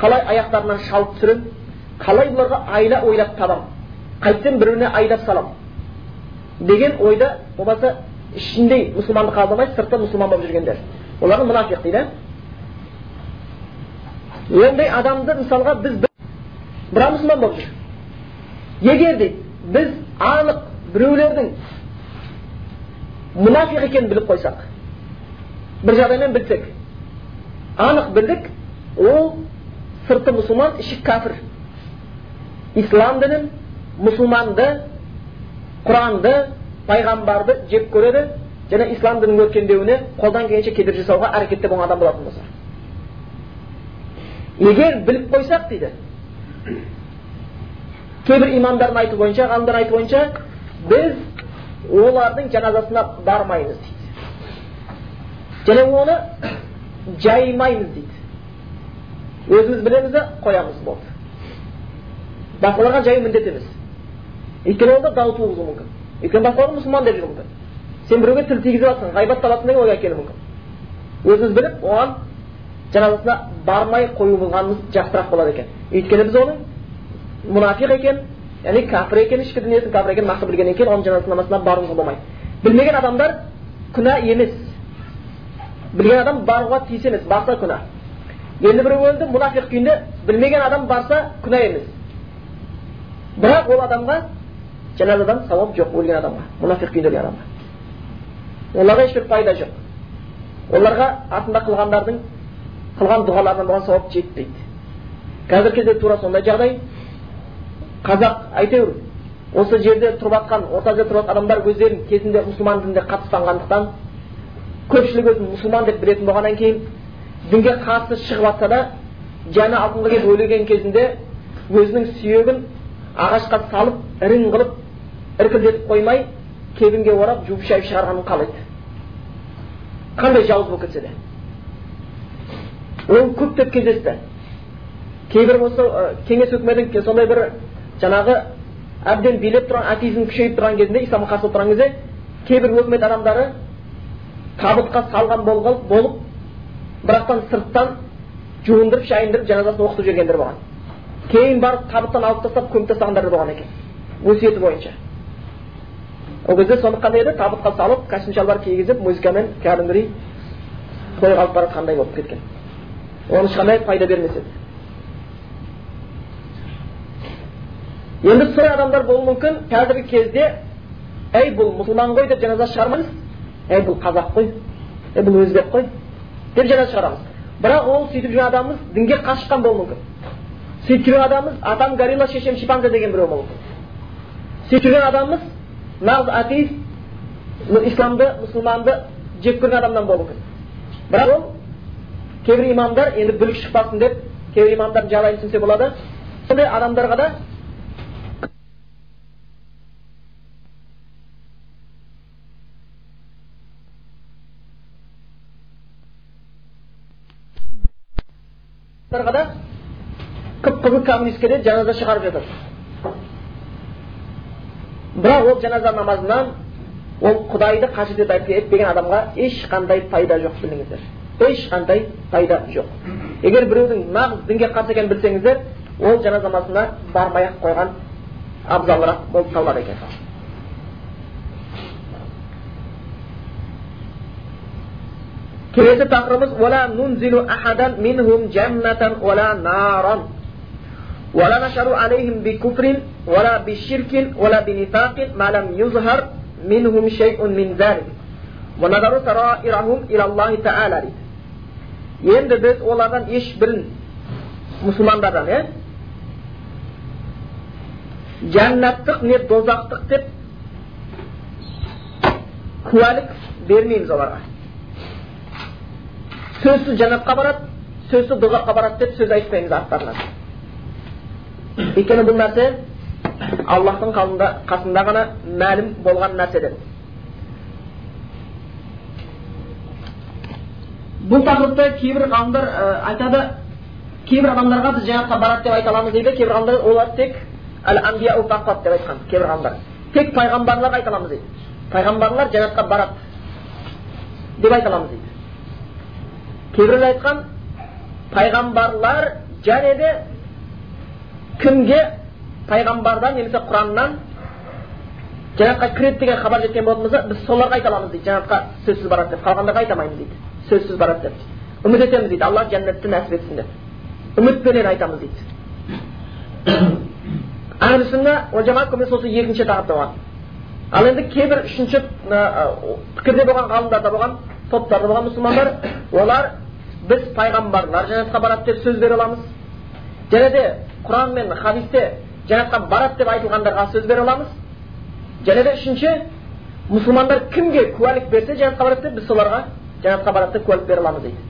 қалай аяқтарынан шалып түсірем, қалай бұларға айла ойлап табам, қайтсем біреуіне айдап салам деген ойда болмаса ішінде мұсылманды қалдырмай сыртта мұсылман болып жүргендер. Олардың мұнафиқ дейді. Ондай адамды мысалға біз бірақ мұсылман болып жүр. Егер де біз анық біреулердің мұнафиқ екенін біліп қойсақ, бір жағдаймен білсек, анық білдік, ол сырты мұсылман, іші кәпір. Ислам дінін, мұсылманды, Құранды, пайғамбарды жек көреді, және ислам дінінің өркендеуіне қолдан келгенше кедергі жасауға әрекетте болған адам болатын болса. Егер біліп қойсақ дейді, кейбір имамдардың айту бойынша, ғалымдар айту бойынша, біз олардың жаназасына бармаймыз дейді. Және оны жаймаймыз дейді. Өзіміз білемізді қоямыз болды. Басқаларға жай міндет емес. Өйткені онда дау туғызу мүмкін. Өйткені басқалар мұсылман деп жүруі мүмкін. Сен біреуге тіл тигізіп жатсың, ғайбат табасың деген ойға келуі мүмкін. Өзіміз біліп, оған жаназасына бармай қоюымызғанымыз жақсырақ болады екен. Өйткені біз оны мұнафиқ екен, яғни кәпір екен, ішкі дүниесін кәпір екен нақты білгеннен кейін оның жаназа намазына баруға болмайды. Білмеген адамдар күнә емес. Білген адам баруға тиіс емес, барса күнә. Енді біреу өлді, мұнафиқ күйінде білмеген адам барса күнә емес. Бірақ ол адамға жаназадан сауап жоқ, өлген адамға, мұнафиқ күйінде өлген адамға. Оларға ешбір пайда жоқ. Оларға артында қылғандардың қылған дұғалардан болған сауап жетпейді. Қазір кезде тура сондай жағдай. Қазақ әйтеуір осы жерде тұрып атқан, орта жерде тұрып адамдар өздерін кезінде мұсылман дініне қатты ұстанғандықтан, көпшілік өзін мұсылман деп білетін болғаннан кейін, дінге қарсы шығып атса да, жаны алтынға кеп өлген кезінде өзінің сүйегін ағашқа салып, ірің қылып, іркілдетіп қоймай, кебінге орап, жуып шайып шығарғанын қалайды. Қандай жауыз болып кетсе де. Ол көптеп кездесті. Кейбір болса, кеңес өкіметінің сондай бір жаңағы әбден билеп тұрған, атеизм күшейіп тұрған кезінде, ислам қарсы тұрған кезде, кейбір өкімет адамдары табытқа салған болып, бірақтан сырттан жуындырып, шайындырып, жаназасын оқытып жүргендер болған. Кейін барып табыттан алып тастап, көміп тастағандар болған екен. Өсиеті бойынша. Ол кезде соны қандай еді, табытқа салып, кәшін шалбар кигізіп, музыкамен кәдімгідей тойға алып барып қандай болып кеткен. Оның ешқандай пайда бермес еді. Енді сұрай адамдар болу мүмкін, қазіргі кезде әй бұл мұсылман қой деп жаназа шығармыз, әй бұл қазақ қой, әй бұл өзбек қой деп жаназа шығарамыз. Бірақ ол сөйтіп жүрген адамымыз дінге қашыққан болу мүмкін. Сөйтіп жүрген адамымыз атам горилла, шешем шипанка деген біреу болу мүмкін. Сөйтіп жүрген адамымыз нағыз атеист, İslam'da, Müslüman'da cep kıran adamdan bolu kız. Bırak o, kevri imamlar, endi bülük şıkmasın deyip, kevri imamlar calayın sinse buladı. Şimdi adamlarga da adamlarga da kıpkızı kamilizkede canaza çıkarıp yatır. Bırak o canaza namazından o Kuday'da kaçıda etip etpegen adamga hiç kanday payda yok bilingizdir. Hiç kanday payda yok. Eğer birinin mağız dinge karşı ekan bilsengizdir, o canazamasına barmayak koygan abzallara bol sallar eken. Kiresi takrımız وَلَا نُنْزِلُ أَحَدًا مِنْهُمْ جَنَّةً وَلَا نَارًا وَلَا نَشَرُ عَلَيْهِمْ بِكُفْرٍ وَلَا بِشِرْكٍ وَلَا بِنِفَاقٍ مَا لَمْ يُظْهَرْ مِنْهُمْ شَيْءٌ مِنْ ذَلِكَ وَنَذَرُ سَرَائِرَهُمْ إِلَى اللّٰهِ تَعَالَى. Енді biz onlardan hiçbirini Müslümanlardan he? Cennetlik ne dozaqtıq deyip kuvalık vermeyimiz onlara. Sözsüz cennetliğe barat, sözsüz dozaqqa barat deyip söz ayıtmayımız artlarına. Ekeni bu narsa Allah'ın kasında gana məlum bolğan narsadır. Bu taqlıqda kibir qandır aytada kibir adamlarga biz cennetliğe barat deyip aytalamız deyip, kibir qandır onlar tek Al-Anbiya ufaqat deyip aytqan kibir qandır. Tek paygambarlarga aytalamız deyip. Paygambarlar cennetliğe barat deyip aytalamız deyip. Kibirler aytqan paygambarlar cennede kimge paygambardan nemese Kur'an'dan cennetqa kirib degan xabar yetgan bo'lmasa biz solarga aytamiz deydi. Cennetqa sözsiz barat deb, qalqandaga aytamaymiz deydi. Sözsiz barat deb. Umid etamiz deydi. Alloh jannatni nasib etsin deb. Umid bilan aytamiz deydi. Ahli-sunna va jamoat komissiyasi ikkinchi tarafda bo'lgan. Al endi kibir uchinchi fikrda bo'lgan qavmlarda bo'lgan, toplarda bo'lgan musulmonlar, ular biz payg'ambarlar jannatga barat deb so'z bera olamiz. Jannatda Kur'an men hadisda cennetqa barat deb aytilganlarga söz bera olamiz. Jana da üçüncü musulmonlar kimga guvohlik bersa cennetqa barat deb biz ularga cennetqa barat deb guvohlik bera olamiz deydi.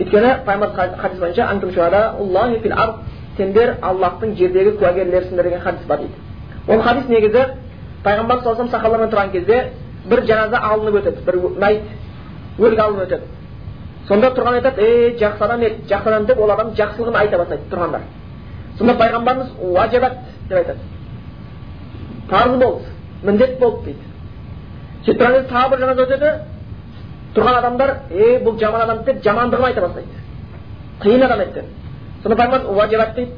Etkana payg'ambar hadis bo'yicha antum shuhada Allohi fil ard sendir Allohning yerdagi guvohlarsiz degan hadis bor deydi. Bu hadis negizida payg'ambar sollallohu alayhi vasallam sahobalardan turgan кезде bir janoza olinib o'tadi, bir mayit o'lgan o'tadi. Sonda turgan aytadi: "Ey yaxshi odam, yaxshi odam" deb ular ham yaxshiligini ayta boshladi turganlar. Сонда пайғамбарымыз важибат деп айтады. Парыз болды, міндет болды дейді. Жетпеңіз тағы бір жаназа өтеді. Тұрған адамдар, "Ей, бұл жаман адам" деп жамандығын айта бастайды. Қиын адам етті. Сонда пайғамбар важибат дейді.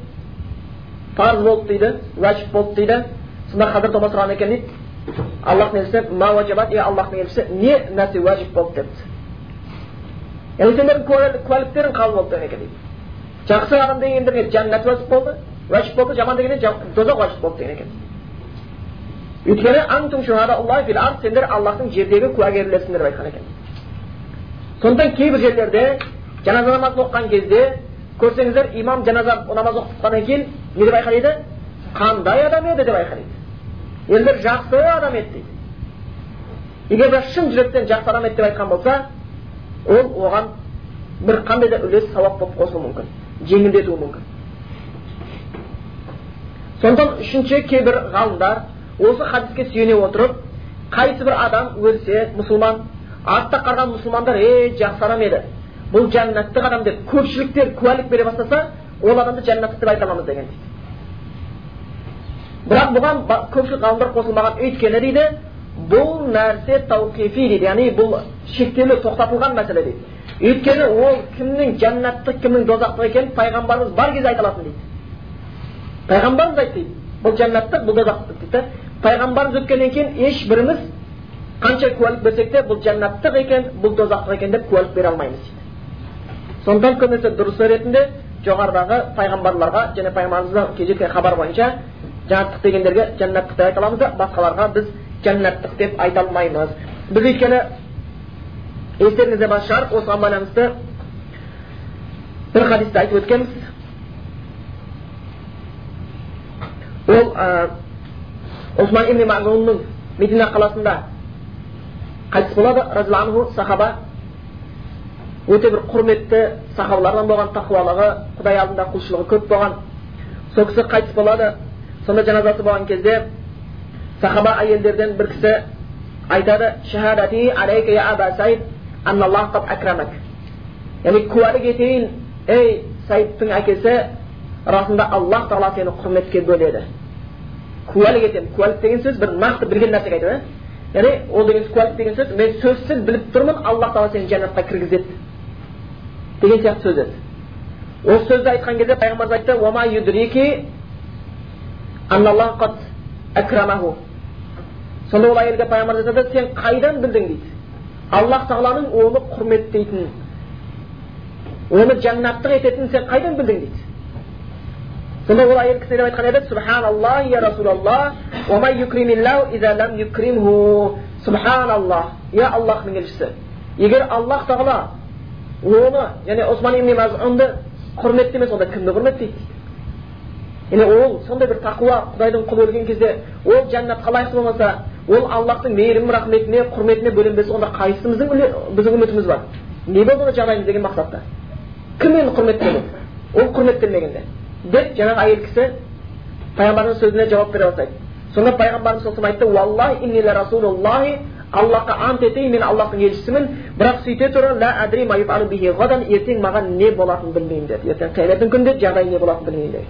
Парыз болды дейді, важиб болды дейді. Сонда қазір тоба сұраған екен дейді. Аллах несі ма важибат, е Аллахтың елшісі не нәрсе важиб болды депті. Елсендердің куәліктерін қабыл болды екен дейді. Жақсы адам дегенде жаннат васып болды, васып болды, жаман дегенде дозақ васып болды деген екен. Өткені антум шуһада Аллаһи фил ард, сендер Аллаһтың жердегі куәгерлерсіңдер деп айтқан екен. Сондықтан кейбір жерлерде жаназа намазын оқыған кезде көрсеңіздер имам жаназа намазын оқытқаннан кейін не деп айтқанды? Қандай адам еді деп айтқан еді. Ендер жақсы адам еді дейді. Егер бір шын жүректен жақсы адам еді деп айтқан болса, ол оған бір қандай да үлес сауап болып қосылуы мүмкін. Жеңілдетуі мүмкін. Сондан үшінші кейбір ғалымдар осы хадиске сүйене отырып, қайсы бір адам өлсе, мұсылман, артта қалған мұсылмандар, "Ей, жақсы адам еді. Бұл жәннаттық адам" деп көпшіліктер куәлік бере бастаса, ол адамды жәннаттық деп айтамыз деген дейді. Бірақ бұған көпшілік ғалымдар қосылмаған, өйткені дейді, бұл нәрсе тауқифи дейді, яғни бұл шектеулі тоқтатылған мәселе дейді. Өйткені ол кімнің жаннаттық, кімнің дозақтық екенін пайғамбарымыз бар кезде айта алатын дейді. Пайғамбарымыз айтты, бұл жаннаттық, бұл дозақтық дейді. Пайғамбарымыз өткеннен кейін ешбіріміз қанша куәлік берсек те бұл жаннаттық екен, бұл дозақтық екен деп куәлік бере алмаймыз дейді. Сондықтан көбінесе дұрыс ретінде жоғарыдағы пайғамбарларға және пайғамбарымыздан келген хабар бойынша жаннаттық дегендерге жаннаттық деп айта аламыз, басқаларға біз жаннаттық деп айта алмаймыз. Біз өйткені Естеріңізде башар, осыған байланысты бір хадисті айтып өткенбіз. Ол Осман ибн Мағзунның Медина қаласында Кайсулада разланху сахаба өте бир курметти сахабалардан болгон тақвалыгы, Кудай алдында кулчулугу көп болгон. Сол киши кайтып болады. Сонда жаназасы болгон кезде сахаба айелдерден бир киши айтады: "Шахадати алейка я Аба Сайд, анна Аллах кад акрамак." Яни куалик етейин, эй Сайдтың акеси, расында Аллах Таала сени курметке бөледі. Куалик етем. Куалик деген сөз бир нақты билген нәрсеге айтады. Яни ол деген куалик деген сөз, мен сөзсіз біліп тұрмын, Аллах Таала сені жаннатқа кіргізеді. Деген сияқты сөз еді. Ол сөзді айтқан кезде пайғамбар айтты: "Ва ма юдрики анна Аллах кад акрамаху." Сонда ол әйелге пайғамбар айтады: "Сен қайдан білдің?" дейді. Аллах Тааланың оны құрметтейтінін, оны жаннаттық ететінін сен қайдан білдің дейді. Сонда ол әйел кісілер айтқан еді: "Субханаллах, я Расулаллах, ва ман юкримиллах иза лам юкримху." Субханаллах, я Аллахның елшісі. Егер Аллах Таала оны, яғни Осман ибн Маз'унды құрметтемесе, онда кімді құрметтейді? Яғни ол сондай бір тақуа, Құдайдың құлы өлген кезде, ол жаннатқа лайық болмаса, ол Аллахтың мейірім рахметіне, құрметіне бөленбесе, онда қайсымыздың біздің үмітіміз бар? Не болды оны жалаймыз деген мақсатта? Кіммен құрметтеледі? Ол құрметтелмегенде. Деп жаңағы әйел кісі пайғамбардың сөзіне жауап бере бастайды. Сонда пайғамбарымыз сосын айтты: "Валлахи инни ла расулуллахи", Аллахқа ант етейін, мен Аллахтың елшісімін, бірақ сөйте тұра ла адри ма юфалу бихи гадан, ертең маған не болатынын білмеймін деді. Ертең қияметтің күнінде жағдай не болатынын білмеймін деді.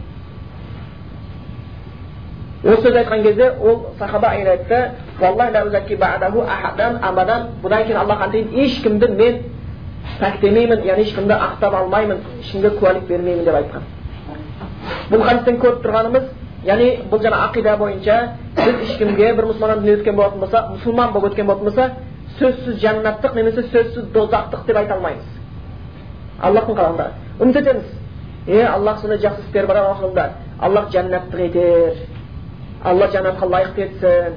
Ол сөз айтқан кезде ол сахаба әйел айтты: "Валлахи ла узакки баъдаху ахадан абадан", бұдан кейін Аллахқа дейін ешкімді мен пәктемеймін, яғни ешкімді ақтап алмаймын, ешкімге куәлік бермеймін деп айтқан. Бұл хадистен көріп тұрғанымыз, яғни бұл жаңа ақида бойынша біз ешкімге бір мұсылманнан дүниеге өткен болатын болса, мұсылман болып өткен болатын болса, сөзсіз жаннаттық немесе сөзсіз дозақтық деп айта алмаймыз. Аллахтың қарауында. Үміт етеміз. Е, Аллах сонда жақсы істер бар ақырында. Аллах жаннаттық етер. Аллах жаннатқа лайық етсін.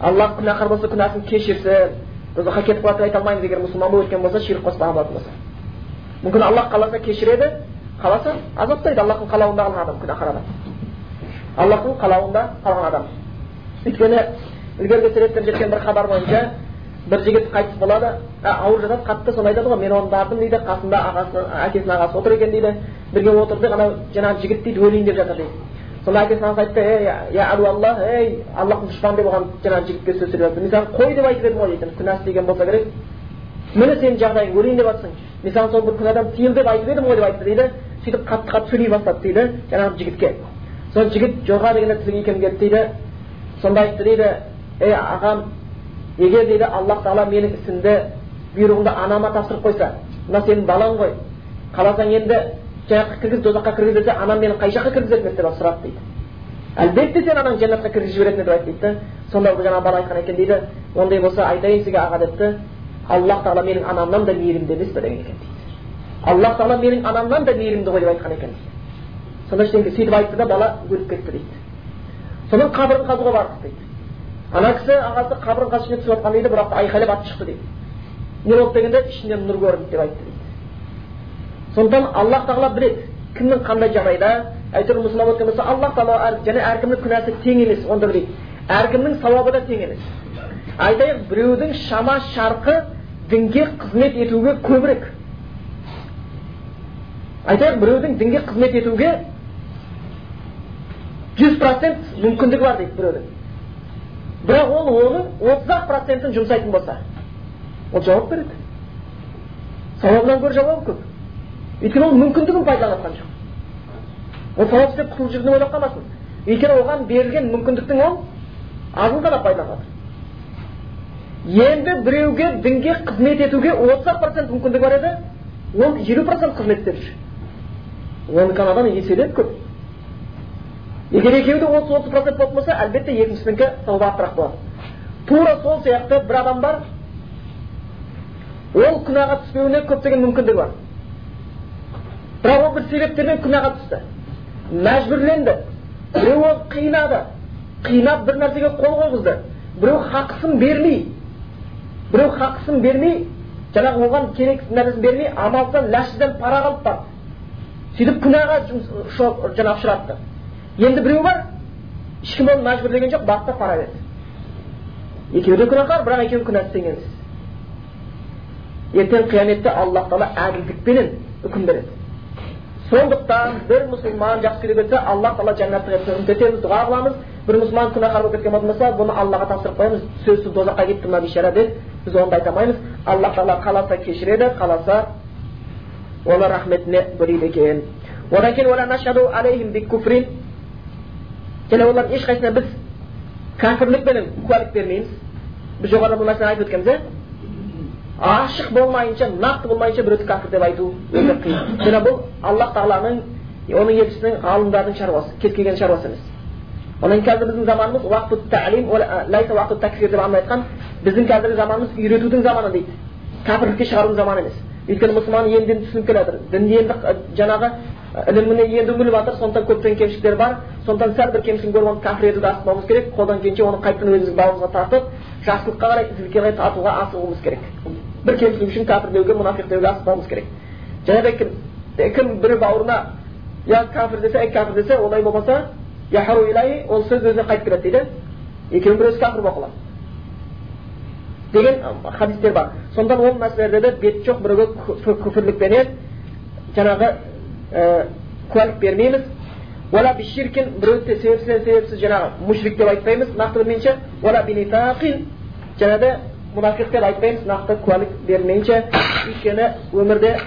Аллах күнәһар болса күнәсін кешірсін. Біз хакет қылып айта алмаймыз егер мұсылман болып өткен болса, ширк қоспаған болатын болса. Мүмкін Аллах қаласа кешіреді, қаласа азаптайды. Аллахтың қалауында қалған адам күнә қарады. Аллахтың қалауында қалған адам. Өйткені ілгергі сіреттен жеткен бір хабар бойынша бір жігіт қайтыс болады, ауыр жатады, қатты соны айтады ғой: "Мен оны бардым" дейді, қасында ағасы, әкесінің ағасы отыр екен дейді. Бірге отырды, анау жаңағы жігіт дейді өлейін деп жатыр дейді. Сонда әкесі айтты: "Ей, я Аллах, ей, Аллахтың дұшпаны" деп оған жаңағы жігітке сөз сөйледі. "Мен саған қой деп айтып едім ғой" дейді. "Күнәсі деген болса керек. Міне сен жағдайың, өлейін деп жатсың. Мен саған сол бір күнәдан тыйыл деп айтып едім ғой" деп айтты дейді. Сөйтіп қатты-қатты сөйлей бастады дейді жаңағы жігітке. Сол жігіт жоға дегенде тілге келіп кетті дейді. Сонда айтты дейді: "Ей ағам, егер дейді Аллах Таала менің ісімді, бұйрығымды анама тапсырып қойса, мына сенің балаң ғой, қаласаң енді жаққа кіргіз, дозаққа кіргізсе, анам мені қай жаққа кіргізеді?" деп сұрап дейді. "Әлбетте сен анаң жәннатқа кіргізіп жібереді" деп айтты дейді. Сонда ол жаңа бала айтқан екен дейді: "Ондай болса айтайын сізге аға" депті. "Аллах Таала менің анамнан да мейірімді емес пе?" деген екен дейді. "Аллах Таала менің анамнан да мейірімді ғой" деп айтқан екен дейді. Сонда шеңге сөйтіп айтты да бала өліп кетті дейді. Соның қабірін қазуға бардық дейді. Ана кісі ағасы қабірін қазып ішіне түсіп жатқан дейді, бірақ айқайлап атып шықты дейді. Не болды дегенде ішінен нұр көрінді деп айтты дейді. Сондықтан Аллах Таала біледі, кімнің қандай жағдайда, әйтеуір мұсылман болған болса, Аллах Таала және әркімнің күнәсі тең емес, онда біледі. Әркімнің сауабы да тең емес. Айтайық, біреудің шама шарқы дінге қызмет етуге көбірек. Айтайық, біреудің дінге қызмет етуге жүз процент мүмкіндік бар дейді біреудің. Бірақ ол оны отыз процентін жұмсайтын болса, ол жауап береді. Сауабынан гөрі жауабы көп. Өйткені ол мүмкіндігін пайдаланған жоқ. Ол сауап істеп құтылып жүргенін ойлап қалмасын. Өйткені оған берілген мүмкіндіктің ол азын ғана пайдаланады. Енді біреуге дінге қызмет етуге отыз процент мүмкіндік бар еді, ол елу процент қызмет істеп жүр. Оның қанадан еселеп көп. Егер екеуді отыз отыз процент болмаса, әлбетте екіншісінікі сауабы артырақ болады. Тура сол сияқты бір адам бар, ол күнәға түспеуіне көптеген мүмкіндік бар. Бірақ ол бір себептермен күнәға түсті. Мәжбүрленді. Біреу ол қинады. Қинап бір нәрсеге қол қойғызды. Біреу хақысын бермей. Біреу хақысын бермей, жаңағы оған керек нәрсесін бермей, амалсыз ләшіден пара алып бар. Сөйтіп күнәға жаңағы ұшыратты. Енді біреу бар, ешкім оны мәжбүрлеген жоқ, баста пара берді. екеуі күнәкар, бірақ екеуі күнәсіз дегенсіз. Ертең қияметте Аллах Тағала әділдікпенен үкім береді. Сондықтан бір мұсылман жақсы келіп кетсе, Аллах Тағала жәннатқа үміт етеміз, дұға қыламыз. Бір мұсылман күнәкар болып кеткен болмаса, бұны Аллаға тапсырып қоямыз. Сөзсіз дозаққа кетті ма бейшара деп, біз онда айта алмаймыз. Аллах Тағала қаласа кешіреді, қаласа оның рахметіне бөлейді екен. Уалакин уала нашаду алейхим бикуфрин. Және олар ешқайсына біз кәфірлікпенен куәлік бермейміз. Біз жоғарыда бұл нәрсені айтып өткенбіз. Ашық болмайынша, нақты болмайынша біреуді кәфір деп айту өте қиын. Және бұл Аллах Тағаланың, оның елшісінің, ғалымдардың шаруасы, кез-келген шаруасы емес. Оның қазір біздің заманымыз уақыт тәлім, лайса уақыт тәкфир деп анда айтқан, біздің қазіргі заманымыз үйретудің заманы дейді. Кәфірлікке шығарудың заманы емес. Өйткені мұсылман енді түсініп келеді. Дінді енді жаңағы іліміне енді үңіліп жатыр, сондықтан көптеген кемшіліктер бар. Сондықтан сәл бір кемшілігін көріп оны кәфір етуден аспауымыз керек. Қолдан келгенше оны қайтадан өзіміздің бауырымызға тартып, жақсылыққа қарай, ізгілікке қарай тартуға асығуымыз керек. Бір кемшілік үшін кәфір деуге, мұнафиқ деуге аспауымыз керек. Және де кім бір бауырына я кәфір десе, әй кәфір десе, олай болмаса, яхару илайи, ол сөз өзіне қайтып келеді дейді. Екеуі бір өзі кәфір болған деген хадистер бар. Сондан ол мәселелерде де бет жоқ біреуге күфірлікпенен жаңағы куәлік бермейміз. Уала биширкин, біреуді себепсіз себепсіз жаңағы мушрик деп айтпаймыз, нақты білмейінше. Уала бинифақин, және де мұнафиқ деп айтпаймыз, нақты куәлік бермейінше. Өйткені өмірде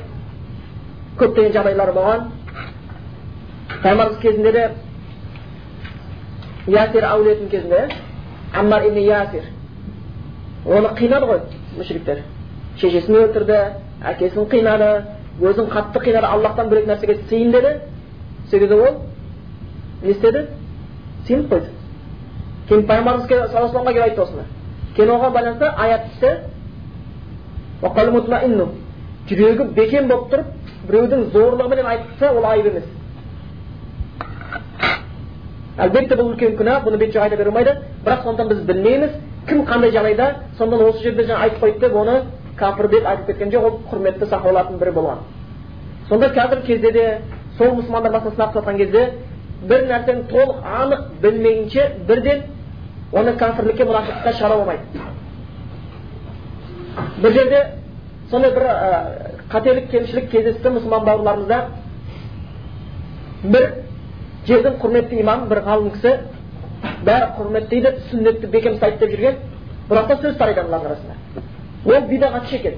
көптеген жағдайлар болған. Пайғамбарымыз кезінде де Ясир әулетінің кезінде Аммар ибн Ясир оны қинады ғой мушриктер. Шешесін өлтірді, әкесін қинады, өзін қатты қинады, Аллахтан бөлек нәрсеге сыйын деді. Сөйгізі ол не істеді? Сыйынып қойды. Кейін пайғамбарымыз саллаллаху алейхи уассаламға келіп айтты осыны. Кейін оған байланысты аят түсті. Уақалу мутмаинну, жүрегі бекем болып тұрып, біреудің зорлығымен айтса, ол айып емес. Әлбетте бұл үлкен күнә, бұны бет жоқ айта бермейді, бірақ сондықтан біз білмейміз, кім қандай жағдайда. Сондан осы жерде жаңа айтып қойды деп оны кәпір деп айтып кеткен жоқ, ол құрметті сахабалардың бірі болған. Сонда қазіргі кезде де сол мұсылмандар басына сынақ салған кезде бір нәрсені толық анық білмейінше бірден оны кәпірлікке, мұнафиқтыққа шығара алмайды. Бір жерде сондай бір қателік, кемшілік кездесті мұсылман бауырларымызда. Бір жердің құрметті имамы, бір ғалым кісі, бәрі құрметтейді, сүннетті бекем ұстайды деп жүрген, бірақ та сөз тарайды олардың арасында. Ол бидағатшы екен,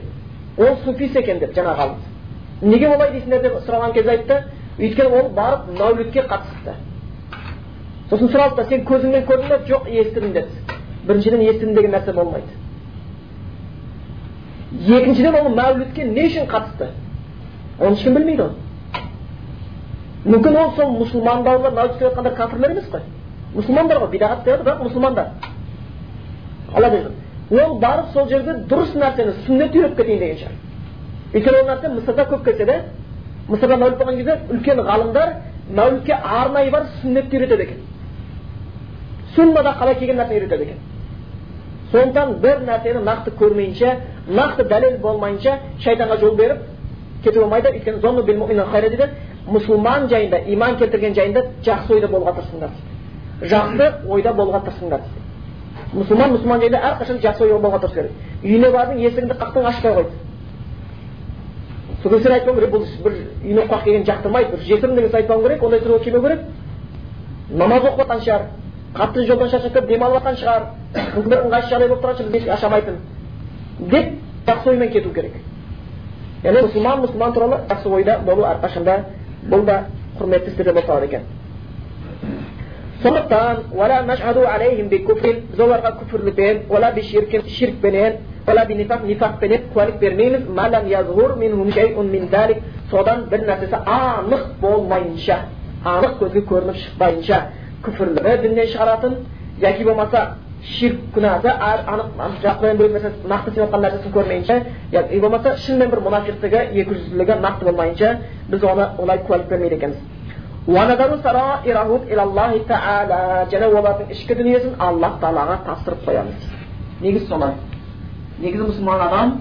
ол суфист екен деп жаңа ғалымыз. Неге олай дейсіңдер деп сұраған кезде айтты, өйткені ол барып мәулітке қатысыпты. Сосын сұралыпты, сен көзіңмен көрдің бе? Жоқ, естідім деді. Біріншіден естідім деген нәрсе болмайды. Екіншіден ол мәулітке не үшін қатысты? Оны ешкім білмейді оны. Мүмкін ол сол мұсылман бауырлар мәулітке жатқандар кәпірлер емес қой. Мұсылмандар ғой, бидағат дейді, бірақ мұсылмандар. Алла білсін. Ол барып сол жерде дұрыс нәрсені, сүннет үйреніп кетейін деген шығар. Өйткені ол нәрсе Мысырда көп кетсе де, Мысырда мәуліт болған кезде үлкен ғалымдар мәулітке арнайы бар сүннетті үйретеді екен. Суннада қалай келген нәрсені үйретеді екен. Сондықтан бір нәрсені нақты көрмейінше, нақты дәлел болмайынша шайтанға жол беріп кетіп алмайды. Өйткені зонну бил муъминин хайра дейді, мұсылман жайында, иман келтірген жайында жақсы ойда болуға тырысыңдар. Жақсы ойда болуға тырысыңдар. Мұсылман мұсылман жайында әрқашан жақсы ойда болуға тырысу керек. Үйіне бардың, есігіңді қақтың, ашпай қойды. Содан сен айтпауың керек, бұл бір үйіне құлақ келген жақтырмайды, бір жесірім деген айтпауың керек, ондай түрге келмеу керек. Намаз оқып жатқан шығар, қатты жолдан шаршап келіп демалып жатқан шығар, мүмкін бір ыңғайсыз жағдай болып тұрған шығар, біз ашамайтын деп жақсы оймен кету керек. Яғни мұсылман мұсылман туралы жақсы ойда болу әрқашанда, бұл да құрметті істерде болып қалады екен. Сондықтан уала нашаду алейхим бикуфр, біз оларға күфірлікпен, уала биширкин, ширкпенен, уала бинифақ, нифақпенен куәлік бермейміз. Малам язғур минхум шайун мин залик, содан бір нәрсесі анық болмайынша, анық көзге көрініп шықпайынша күфірлікті діннен шығаратын, яки болмаса ширк күнәсі анық жақпен бөлек нәрсесі, нақты сипатталған нәрсесін көрмейінше, яки болмаса шынымен бір мұнафиқтығы, екіжүзділігі нақты болмайынша біз оны олай куәлік бермейді екенбіз. وَنَذَرُ سَرَائِرَهُمْ إِلَى اللَّهِ تَعَالَى. Және олардың ішкі дүниесін Аллах Тағалаға тапсырып қоямыз. Негіз солай. Негізі мұсылман адам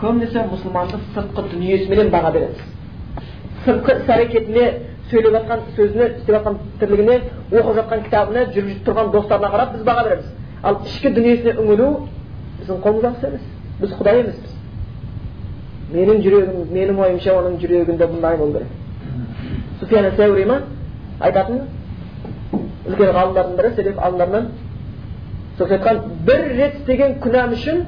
көбінесе мұсылманның сыртқы дүниесімен баға береді. Сыртқы іс-әрекетіне, сөйлеп жатқан сөзіне, істеп жатқан тірлігіне, оқып жатқан кітабына, жүріп тұрған достарына қарап біз баға береміз. ал ішкі дүниесіне үңілу біздің қолымызда емес. Біз Құдай емеспіз. Менің жүрегім, менің ойымша оның жүрегінде бұндай болды. Суфияна Сәурима айтатын үлкен ғалымдардың бірі Селеф ғалымдарынан сөз айтқан, бір рет істеген күнәм үшін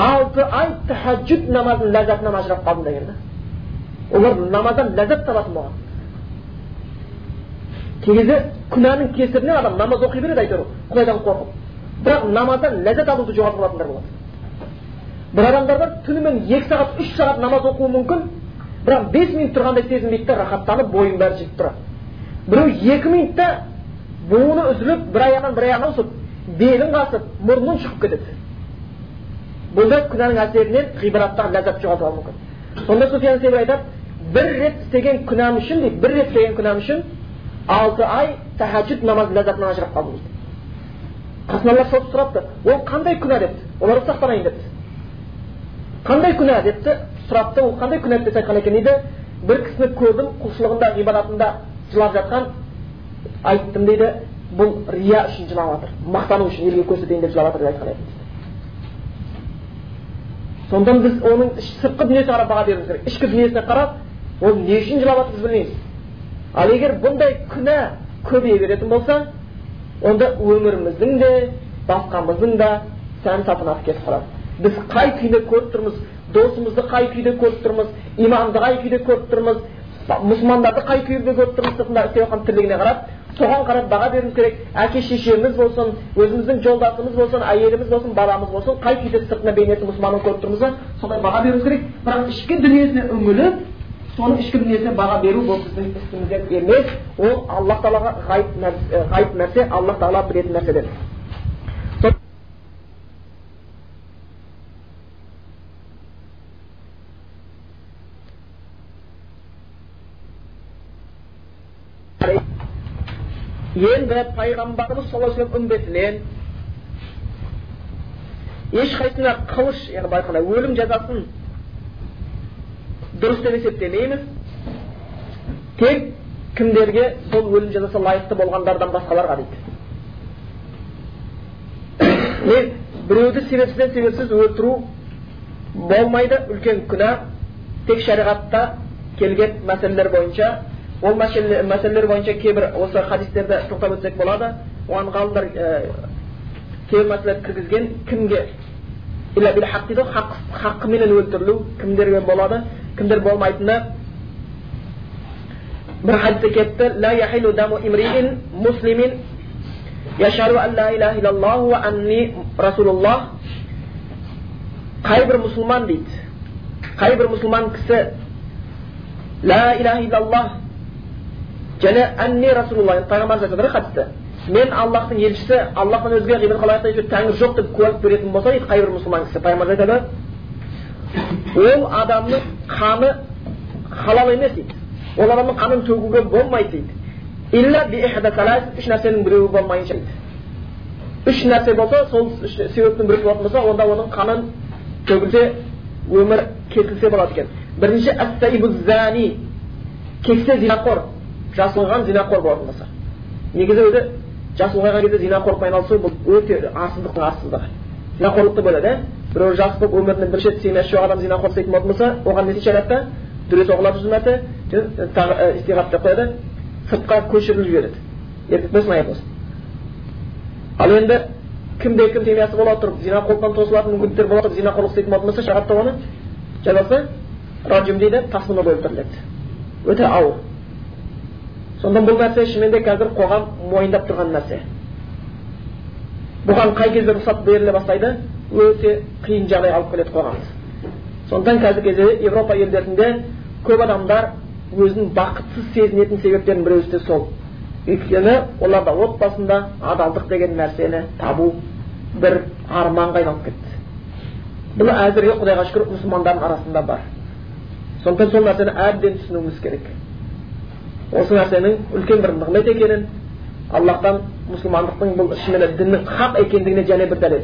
алты ай тахаджуд намазын ләззатына ажырап қалдым дегенде. Олар намаздан ләззат табатын болған. Кезде күнәнің кесірінен адам намаз оқи береді әйтеуір, Құдайдан қорқып. Бірақ намаздан ләззат алуды жоғалтатындар болады. Бір адамдарда түнімен екі сағат, үш сағат намаз оқуы мүмкін, бірақ бес минут тұрғанда сезінбейді, рахаттанып бойын бәрі жеп тұра. Біреу екі минутта буыны үзіліп, бір аяғынан бір аяғына ұсып, белін қасып, мұрнын шығып кетеді. Бұнда күнәнің әсерінен ғибраттан ләззат жоғалтуы мүмкін. Сонда Суфиян Сәури айтады, бір рет істеген күнәм үшін, дейді, бір рет істеген күнәм үшін алты ай тахаджуд намаз ләззатынан ажырап қалдым дейді. Қасынарлар соғып сұрапты, ол қандай күнә депті? Оларды сақтанайын депті. Қандай күнә депті? Сұрапты, ол қандай күнә деп айтқан екен дейді. Бір кісіні көрдім, құлшылығында, ғибадатында жылап жатқан. Айттым дейді, бұл рия үшін жылап жатыр. Мақтану үшін елге көрсетейін деп жылап жатыр деп айтқан екен. Сондан біз оның сыртқы дүниесіне қарап баға беруіміз керек. Ішкі дүниесіне қарап, ол не үшін жылап жатыр біз білмейміз. Ал егер бұндай күнә көбейе беретін болса, онда өміріміздің де, басқамыздың да сән сапынасы кетіп қалады. Біз қай күйде көріп тұрмыз, досымызды қай күйде көріп тұрмыз, имамды қай күйде көріп тұрмыз, мұсылмандарды қай күйде көріп тұрмыз, сыртында істеп жатқан тірлігіне қарап, соған қарап баға беруіміз керек. Әке шешеміз болсын, өзіміздің жолдасымыз болсын, әйеліміз болсын, баламыз болсын, қай күйде сыртында бейнесі мұсылманның көріп тұрмыз, соған баға беруіміз керек. Бірақ ішкі дүниесіне үңіліп, соның ішкі дүниесіне баға беру бұл біздің істімізден емес, ол Аллаһ Тағалаға ғайып нәрсе, Аллаһ Тағала білетін нәрседен. Енді пайғамбарымыз саллаллаху алейхи ва саллям үмбетінен ешқайсына қылыш, яғни былай айтқанда өлім жазасын дұрыс деп есептемейміз. Тек кімдерге сол өлім жазасы лайықты болғандардан басқаларға дейді. Мен біреуді себепсізден себепсіз өлтіру болмайды, үлкен күнә. Тек шариғатта келген мәселелер бойынша ол мәселелер бойынша кейбір осы хадистерді тоқтап өтсек болады. Оған ғалымдар кейбір мәселелерді кіргізген, кімге илля бил хақ дейді, хаққыменен өлтірілу кімдерге болады, кімдер болмайтыны. Бір хадисте келіпті: «Ла яхилу даму имриин муслимин яшһаду ан ла илаха иллаллаху ва анни расулуллах». Қай бір мұсылман дейді, қай бір мұсылман кісі ла илаха иллаллах және анни расулуллах, пайғамбар жазады хадисте, мен Аллаһтың елшісі, Аллаһтан өзге ғибадат қылатын ешбір тәңір жоқ деп куәлік беретін болса, қай бір мұсылман кісі, пайғамбар айтады, ол адамның қаны халал емес дейді. Ол адамның қанын төгуге болмайды дейді. Илля би ихда салас, үш нәрсенің біреуі болмайынша дейді. Үш нәрсе болса, сол себептің біреуі болатын болса, онда оның қанын төгілсе, өмір кесілсе болады екен. Бірінші ас-сайбуз зани, кексе зинақор, жасылған зинақор болатын болса. Негізі өзі жасылған кезде зинақорлықпен айналысу бұл өте асыздықтың асыздығы. Зинақорлықты бөледі. Біреу жас болып өмірінің бір шет семьясы жоқ адам зинақор істейтін болатын болса, оған неше шариғатта дүре соғылады, жүз мәрте истиғапқа қояды, сыртқа көшіріліп жібереді. Еркек болсын, әйел болсын. Ал енді кімде кім семьясы бола тұрып зинақорлықтан тосылатын мүмкіндіктер бола тұрып зинақорлық істейтін болатын болса, шариғатта оны жазасы раджим дейді, тасқынға бөліп тасталады. Өте ауыр. Сондан бұл нәрсе шынында қазір қоғам мойындап тұрған нәрсе. Бұған қай кезде рұқсат беріле бастайды, өте қиын жағдай алып келеді қоғамыз. Сондан қазір кезде Европа елдерінде көп адамдар өзін бақытсыз сезінетін себептердің біреуі де сол. Өйткені оларда отбасында адалдық деген нәрсені табу бір арманға айналып кетті. Бұл әзірге Құдайға шүкір мұсылмандардың арасында бар. Сондықтан сол нәрсені әбден түсінуіміз керек. Осы нәрсенің үлкен бір нығмет екенін, Аллаһтан мұсылмандықтың бұл шынында діннің хақ екендігіне және бір дәлел.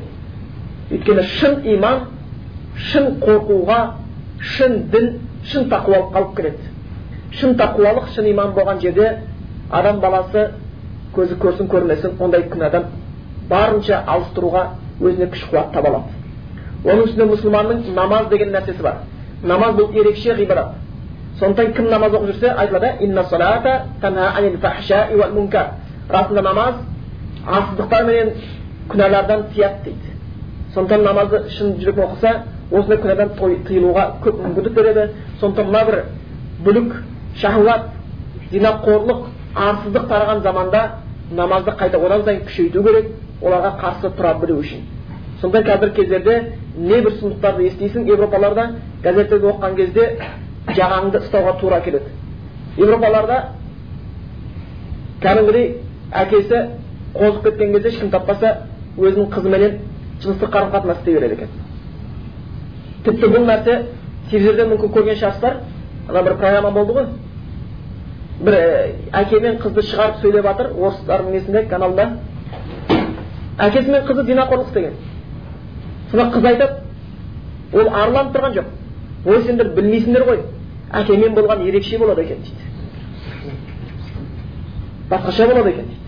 Өйткені шын иман, шын қорқуға, шын дін, шын тақуалық қалып келеді. Шын тақуалық, шын иман болған жерде адам баласы көзі көрсін көрмесін ондай күнәдан барынша ауыстыруға өзіне күш қуат таба алады. Оның үстіне мұсылманның намаз деген нәрсесі бар. Намаз бұл ерекше ғибадат. Сондықтан кім намаз оқып жүрсе, айтылады: "Инна салата танха анил фахшаи уал мункар". Расында намаз асыздықтар мен күнәлардан тыйады дейді. Сондықтан намазды шын жүріп оқыса, осындай күнәдан тыйылуға көп мүмкіндік береді. Сондықтан мына бір бүлік, шахуат, зинақорлық, арсыздық тараған заманда намазды қайта одан сайын күшейту керек, оларға қарсы тұра білу үшін. Сонда қазір кездерде не бір сұмдықтарды естейсің Европаларда, газеттерді оққан кезде жағаңды ұстауға тура келеді. Европаларда кәдімгідей әкесі қозып кеткен кезде ешкім таппаса, өзінің қызыменен жыныстық қарым-қатынас істей береді екен. Тіпті бұл нәрсе телевизордан мүмкін көрген шығарсыздар, ана бір программа болды ғой. Бір әке мен қызды шығарып сөйлеп жатыр, орыстардың несінде каналда. Әкесі мен қызы динақорлық деген. Сонда қыз айтады: "Ол арланып тұрған жоқ. Ол сендер білмейсіңдер ғой. Әкемен болған ерекше болады екен" дейді. Басқаша болады екен дейді.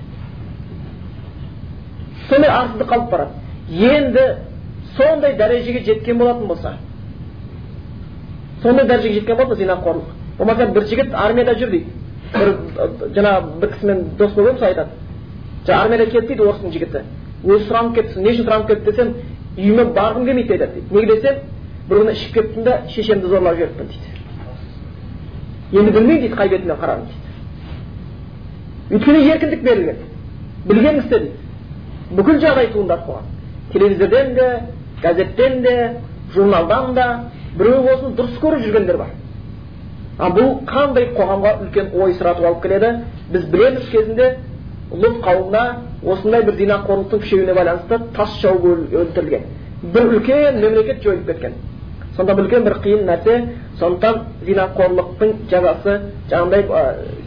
Сонда арсыздық қалып барады. Енді сондай дәрежеге жеткен болатын болса, сондай дәрежеге жеткен болса динақорлық. Болмаса бір жігіт армияда жүр дейді. Бір жана бір кісімен дос болғанымыз айтады: "Жа армияда кетті" орыстың жігіті. "Өзі сұранып кетті, не үшін сұранып кетті десем, үйіме барғым келмейді" дейді. "Неге десем, бір күні ішіп кеттім де шешемді зорлап жіберіппін" дейді. "Енді білмейді" дейді, "қай бетімен қарадым" дейді. Өйткені еркіндік берілген. Білген істе дейді. Бүкіл жағдай туындап қойған. Телевизордан да, газеттен де, журналдан да біреу болсын дұрыс көріп жүргендер бар. А бұл қандай қоғамға үлкен ой сұратып алып келеді. Біз білеміз кезінде ұлт қауымына осындай бір динақорлықтың күшеюіне байланысты тас жауып өлтірілген. Бір үлкен мемлекет жойылып кеткен. Сонда үлкен бір қиын нәрсе. Сондықтан динақорлықтың жазасы жаңағыдай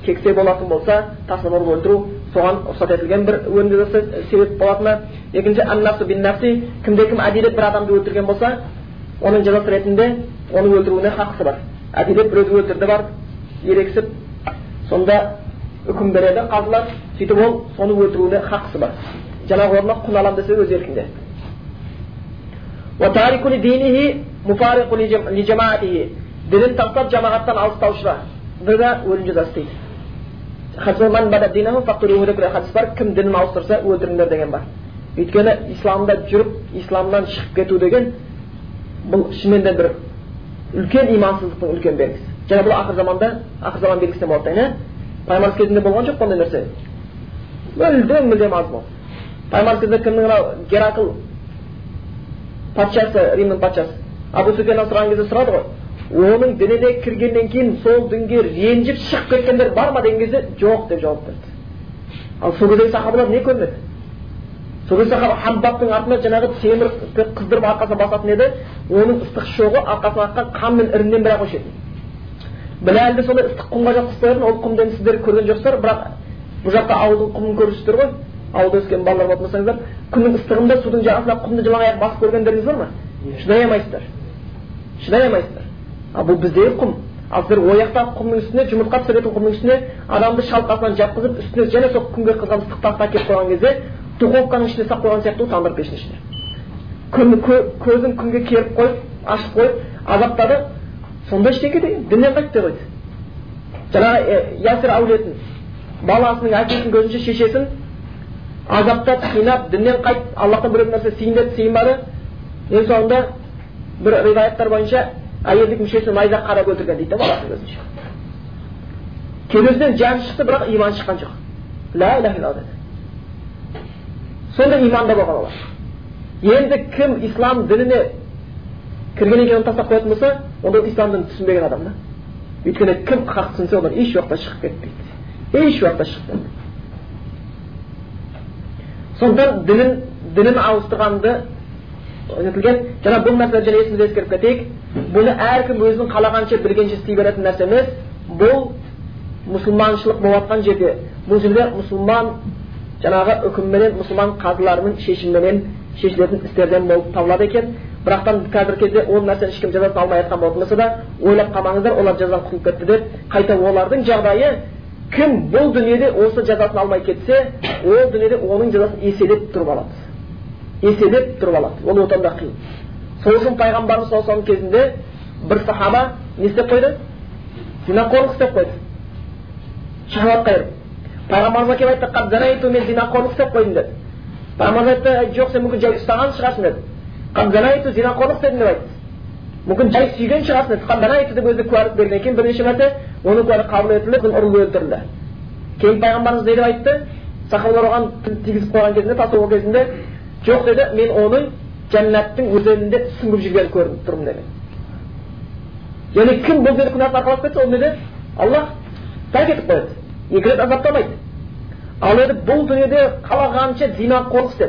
кексе болатын болса, тасалап өлтіру соған рұқсат етілген бір өнімдесі себеп болатыны. Екінші, аннафсу биннафси, кімде-кім әділет бір адамды өлтірген болса, оның жазасы ретінде оны өлтіруіне хақысы бар. Әділет біреуді өлтірді бар, ерексіп, сонда үкім береді қазылар, сөйтіп ол соны өлтіруіне хақысы бар. Жаңағы орнына құн алам десе өз еркінде. وَتَارِكُ لِدِينِهِ مُفَارِقُ لِجَمَاعَتِهِ, дінін тастап жамағаттан алыстаушыға өлім жазасы дейді. Хазман бада динаху фақтуруһу деген хадис бар. Кім дінін ауыстырса өлтіріңдер деген бар. Өйткені исламда жүріп, исламнан шығып кету деген бұл шынымен де бір үлкен имансыздықтың үлкен белгісі. Және бұл ақыр заманда, ақыр заман белгісі болады. Яғни Пайғамбар кезінде болған жоқ бұндай нәрсе. Мүлдем мүлдем аз болды. Пайғамбар кезінде кімнің анау Геракл патшасы, Римнің патшасы, Абу Суфияннан сұраған кезде сұрады ғой: "Оның дініне кіргеннен кейін сол дінге ренжіп шығып кеткендер бар ма?" деген кезде "жоқ" деп жауап берді. Ал сол кезде сахабалар не көрмеді? Содан сахаба Хамбаттың артына жаңағы темір қыздырып арқасына басатын еді, оның ыстық шоғы арқасына аққан қанмен ірінен бірақ өшеді. Біләлді сондай ыстық құмға жатқызбайын, ол құм дені сіздер көрген жоқсыздар, бірақ бұл жақта ауылдың құмын көресіздер ғой, ауылда өскен балалар болмасаңыздар, күннің ыстығында судың жағасына құмды жалаң аяқ басып көргендеріңіз бар ма? Шыдай алмайсыздар. Шыдай алмайсыздар. А бұл біздегі құм. Ал сіздер ол жақтағы құмның үстіне, жұмыртқа пісіретін құмның үстіне адамды шалқасынан жапқызып, үстіне және сол күнге қызған ыстық тақты әкеліп қойған кезде духовканың ішіне сақ қойған сияқты тамыр пештің ішіне. Күн көзін күнге керіп қойып, ашып қойып, азаптады. Сонда іштеке деген діннен қайтты ғой. Жаңағы Ясир әулетін баласының әкесін көзінше шешесін азаптап, қинап, діннен қайт, Аллаһтан біреу нәрсе сиінді, сиінбады. Ең соңында бір риwаяттар бойынша әйелдің мүшесін найза қарап өлтірген дейді баласының көзінше. Келесінен жан шықты, бірақ иман шыққан жоқ. Ла илаха иллаллах. Сонда иманда болған олар. Енді кім ислам дініне кіргеннен кейін тастап қоятын болса, онда ислам дінін түсінбеген адам да. Өйткені кім хақ түсінсе, одан еш уақытта шығып кетпейді. Еш уақытта шығып кетпейді. Сондықтан дінін, дінін ауыстырғанды жетілген, жаңа бұл нәрсені және есімізді ескеріп кетейік. Бұны әркім өзінің қалағанша білгенше істей беретін нәрсе емес. Бұл мұсылманшылық болып жатқан жерде, бұл жерде мұсылман жаңағы үкімменен, мұсылман қазыларының шешімімен шешілетін істерден болып табылады екен. Бірақтан қазір кезде ол нәрсені ешкім жазасын алмай жатқан болса да, ойлап қалмаңыздар, олар жазадан құтылып кетті деп. Қайта олардың жағдайы Kim bu dünyada olsa cezasını almay ketse, o dünyada onun cezasını eselip turib aladi. Eselip turib aladi. Ol o'tanda qiyin. So'nggi payg'ambarimiz sollallohu alayhi vasallam kezinde bir sahaba nista qo'ydi? Zina qo'rqisi deb qo'ydi. Shahvat qo'ydi. Payg'ambarimizga kelib aytdi, "Qaddaraytu men zina qo'rqisi deb qo'ydim" dedi. Payg'ambarimiz aytdi, "Yo'q, sen mumkin joy istagan chiqarsan" dedi. "Qaddaraytu zina qo'rqisi" deb aytdi. Mumkin joy suygan chiqarsan dedi. "Qaddaraytu" deb o'zi ko'rib bergan ekan, birinchi marta Onu qo'yib qabul etilib, urib o'ldirdi. Keyin payg'ambarimiz dedi aytdi, sahobalar o'g'an tigizib qo'ygan kezida, tasavvur kezida, "Yo'q" dedi, "Men uni jannatning o'zida singib yurgan ko'rinib turdim" dedi. Ya'ni kim bu bir gunoh qilib ketsa, uni dedi, Alloh ta'qib qiladi. Yig'ilib azoblamaydi. Alloh bu dunyoda qalagancha zino qo'rqitdi.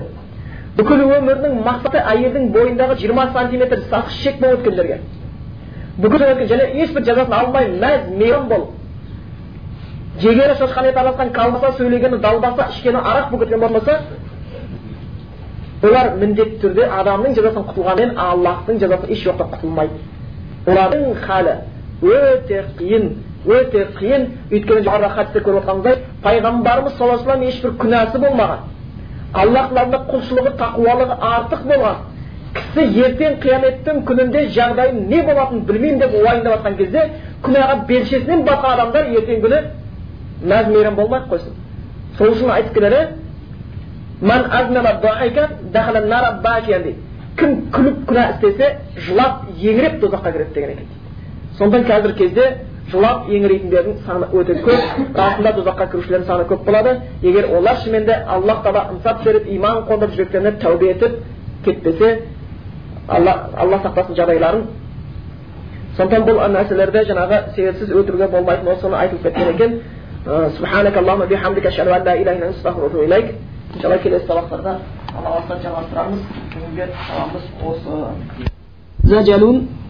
Bukun umrning maqsadi ayirning bo'yindagi yigirma santimetr saqish chekmay o'tganlarga. Bugün öyle gelen hiçbir cezasını almayın, mez, meyran bol. Cegere şoşkanı yatalaskan kalmasa, söyleyeni dalbasa, işkeni arak bugün olmasa, onlar mündet türde adamın cezasını kutulganın, Allah'ın cezasını iş yokta kutulmaydı. Onların hali, öte kıyın, öte kıyın, ütkeni cihara hadise kurulduğunuzda, Peygamberimiz sallallahu aleyhi ve sellem hiçbir günahsı bulmadan, Allah'larında kulçuluğu, takvalığı artık bulmadan, Kisi erten kıyametin gününde jağdayın ne bolatını bilmeyim deb oyında batkan кезде, kunağa belşesinden batkan adamlar erten günü nazmeran bolmak qoysun. Sol uchun aytib keladi, "Man aznaba da'ika dakhala an-nar bakiyan" deydi. Kim kulib kunah istese, jilab yengirib dozoqqa kiradi degan ekan. Sondan hozir кезде jilab yengiraydiganlarning soni o'ta ko'p, aslida dozoqqa kirishlarning soni ko'p bo'ladi. Agar ular shimenda Alloh taolo insaf berib, iymon qo'ndib yurganlarni tavba etib ketdese, Allah Allah saqlasin jarayların. Sondan bu narsalarda janaga sevimsiz o'tirgan bo'lmaydi, o'zini aytib ketgan ekan. Subhanakallahumma bihamdika ashhadu an la ilaha illa anta astaghfiruka va atubu ilayk. Inshaalloh kelasi salatlarda Allohdan javob so'raymiz. Bugungi salatimiz o'zi. Zajalun